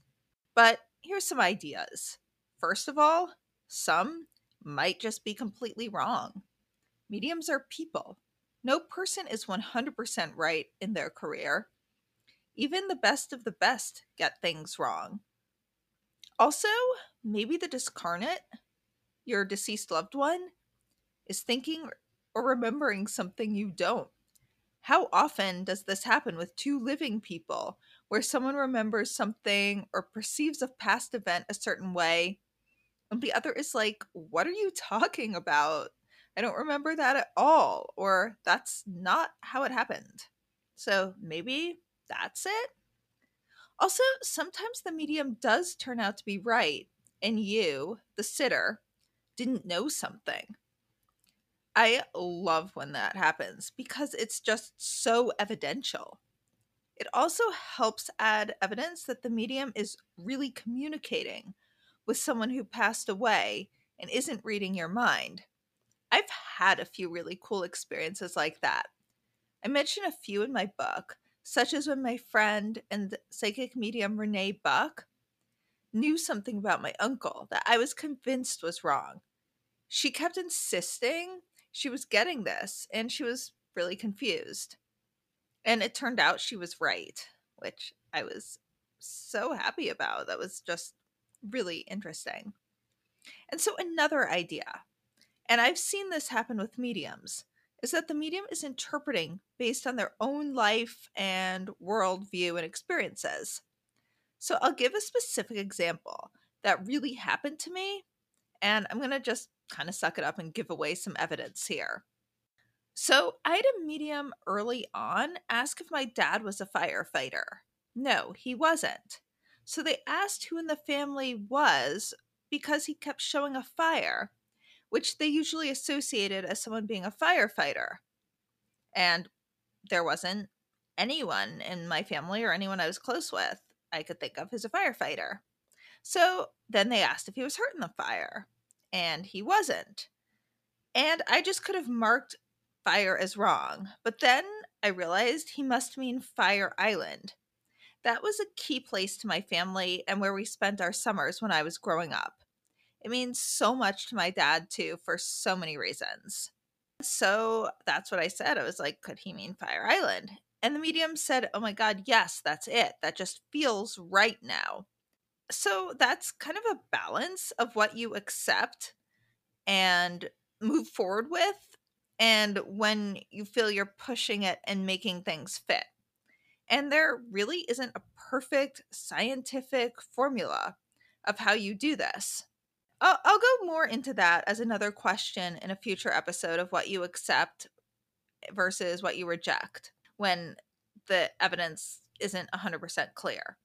But here's some ideas. First of all, some might just be completely wrong. Mediums are people. No person is one hundred percent right in their career. Even the best of the best get things wrong. Also, maybe the discarnate, your deceased loved one, is thinking or remembering something you don't. How often does this happen with two living people, where someone remembers something or perceives a past event a certain way, and the other is like, what are you talking about? I don't remember that at all, or that's not how it happened. So maybe that's it. Also, sometimes the medium does turn out to be right, and you, the sitter, didn't know something. I love when that happens because it's just so evidential. It also helps add evidence that the medium is really communicating with someone who passed away and isn't reading your mind. I've had a few really cool experiences like that. I mention a few in my book, such as when my friend and psychic medium Renee Buck knew something about my uncle that I was convinced was wrong. She kept insisting she was getting this, and she was really confused. And it turned out she was right, which I was so happy about. That was just really interesting. And so another idea, and I've seen this happen with mediums, is that the medium is interpreting based on their own life and worldview and experiences. So I'll give a specific example that really happened to me, and I'm going to just kind of suck it up and give away some evidence here. So I had a medium early on ask if my dad was a firefighter. No, he wasn't. So they asked who in the family was because he kept showing a fire, which they usually associated as someone being a firefighter. And there wasn't anyone in my family or anyone I was close with I could think of as a firefighter. So then they asked if he was hurt in the fire. And he wasn't. And I just could have marked fire as wrong. But then I realized he must mean Fire Island. That was a key place to my family and where we spent our summers when I was growing up. It means so much to my dad, too, for so many reasons. So that's what I said. I was like, could he mean Fire Island? And the medium said, oh my God, yes, that's it. That just feels right now. So that's kind of a balance of what you accept and move forward with, and when you feel you're pushing it and making things fit. And there really isn't a perfect scientific formula of how you do this. I'll, I'll go more into that as another question in a future episode of what you accept versus what you reject when the evidence isn't one hundred percent clear.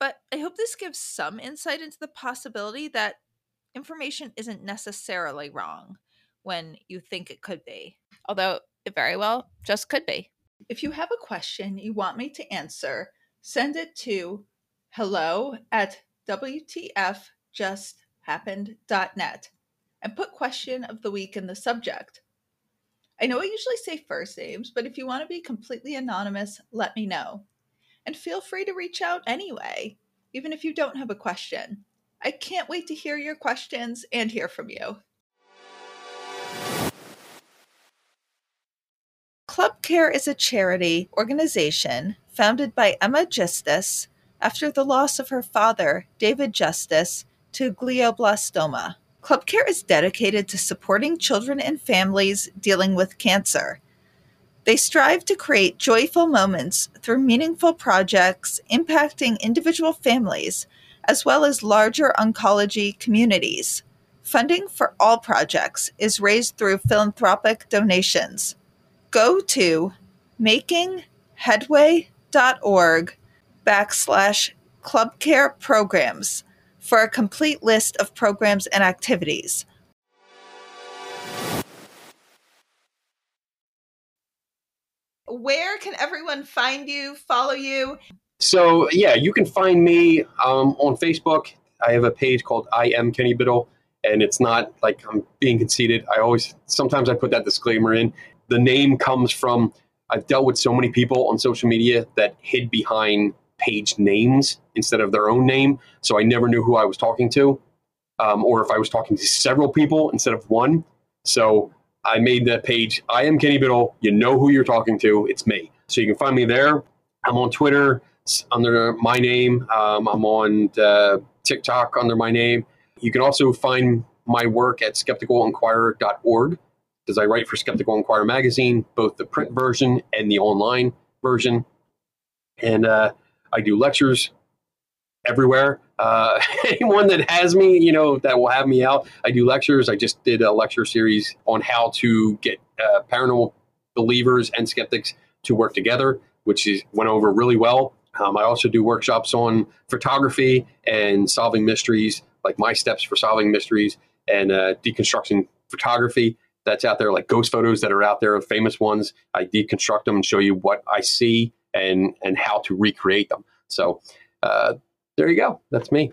But I hope this gives some insight into the possibility that information isn't necessarily wrong when you think it could be, although it very well just could be. If you have a question you want me to answer, send it to hello at W T F just happened dot net and put question of the week in the subject. I know I usually say first names, but if you want to be completely anonymous, let me know. And feel free to reach out anyway, even if you don't have a question. I can't wait to hear your questions and hear from you. Club Care is a charity organization founded by Emma Justice after the loss of her father, David Justice, to glioblastoma. Club Care is dedicated to supporting children and families dealing with cancer. They strive to create joyful moments through meaningful projects impacting individual families, as well as larger oncology communities. Funding for all projects is raised through philanthropic donations. Go to makingheadway.org backslash Club Care Programs for a complete list of programs and activities. Where can everyone find you, follow you? So, yeah, you can find me um, on Facebook. I have a page called I Am Kenny Biddle, and it's not like I'm being conceited. I always, sometimes I put that disclaimer in. The name comes from, I've dealt with so many people on social media that hid behind page names instead of their own name. So I never knew who I was talking to, um, or if I was talking to several people instead of one. So I made that page, I Am Kenny Biddle. You know who you're talking to. It's me. So you can find me there. I'm on Twitter under my name. Um, I'm on uh, TikTok under my name. You can also find my work at skeptical inquirer dot org, because I write for Skeptical Inquirer magazine, both the print version and the online version. And uh, I do lectures everywhere. Uh, anyone that has me, you know, that will have me out. I do lectures. I just did a lecture series on how to get uh, paranormal believers and skeptics to work together, which is, went over really well. Um, I also do workshops on photography and solving mysteries, like my steps for solving mysteries and uh, deconstructing photography that's out there, like ghost photos that are out there, famous ones. I deconstruct them and show you what I see and, and how to recreate them. So uh, there you go. That's me.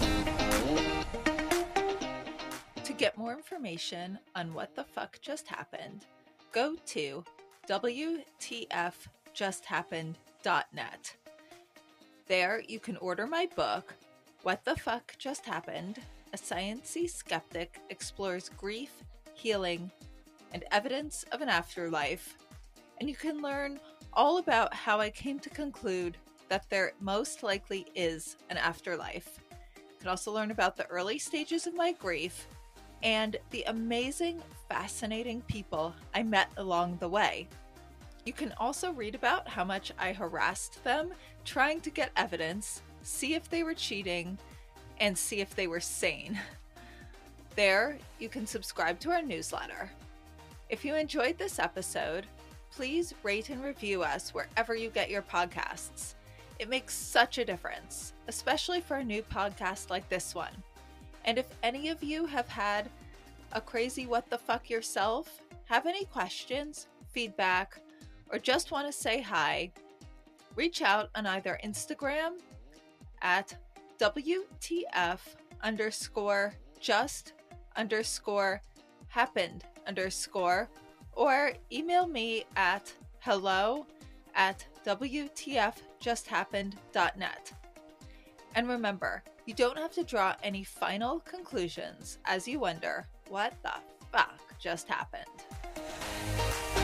To get more information on what the fuck just happened, go to W T F just happened dot net. There you can order my book, What the Fuck Just Happened? A Sciencey Skeptic Explores Grief, Healing, and Evidence of an Afterlife. And you can learn all about how I came to conclude that there most likely is an afterlife. You can also learn about the early stages of my grief and the amazing, fascinating people I met along the way. You can also read about how much I harassed them trying to get evidence, see if they were cheating, and see if they were sane. There, you can subscribe to our newsletter. If you enjoyed this episode, please rate and review us wherever you get your podcasts. It makes such a difference, especially for a new podcast like this one. And if any of you have had a crazy what the fuck yourself, have any questions, feedback, or just want to say hi, reach out on either Instagram at W T F underscore just underscore happened underscore, or email me at hello at W T F just happened dot net. And remember, you don't have to draw any final conclusions as you wonder what the fuck just happened.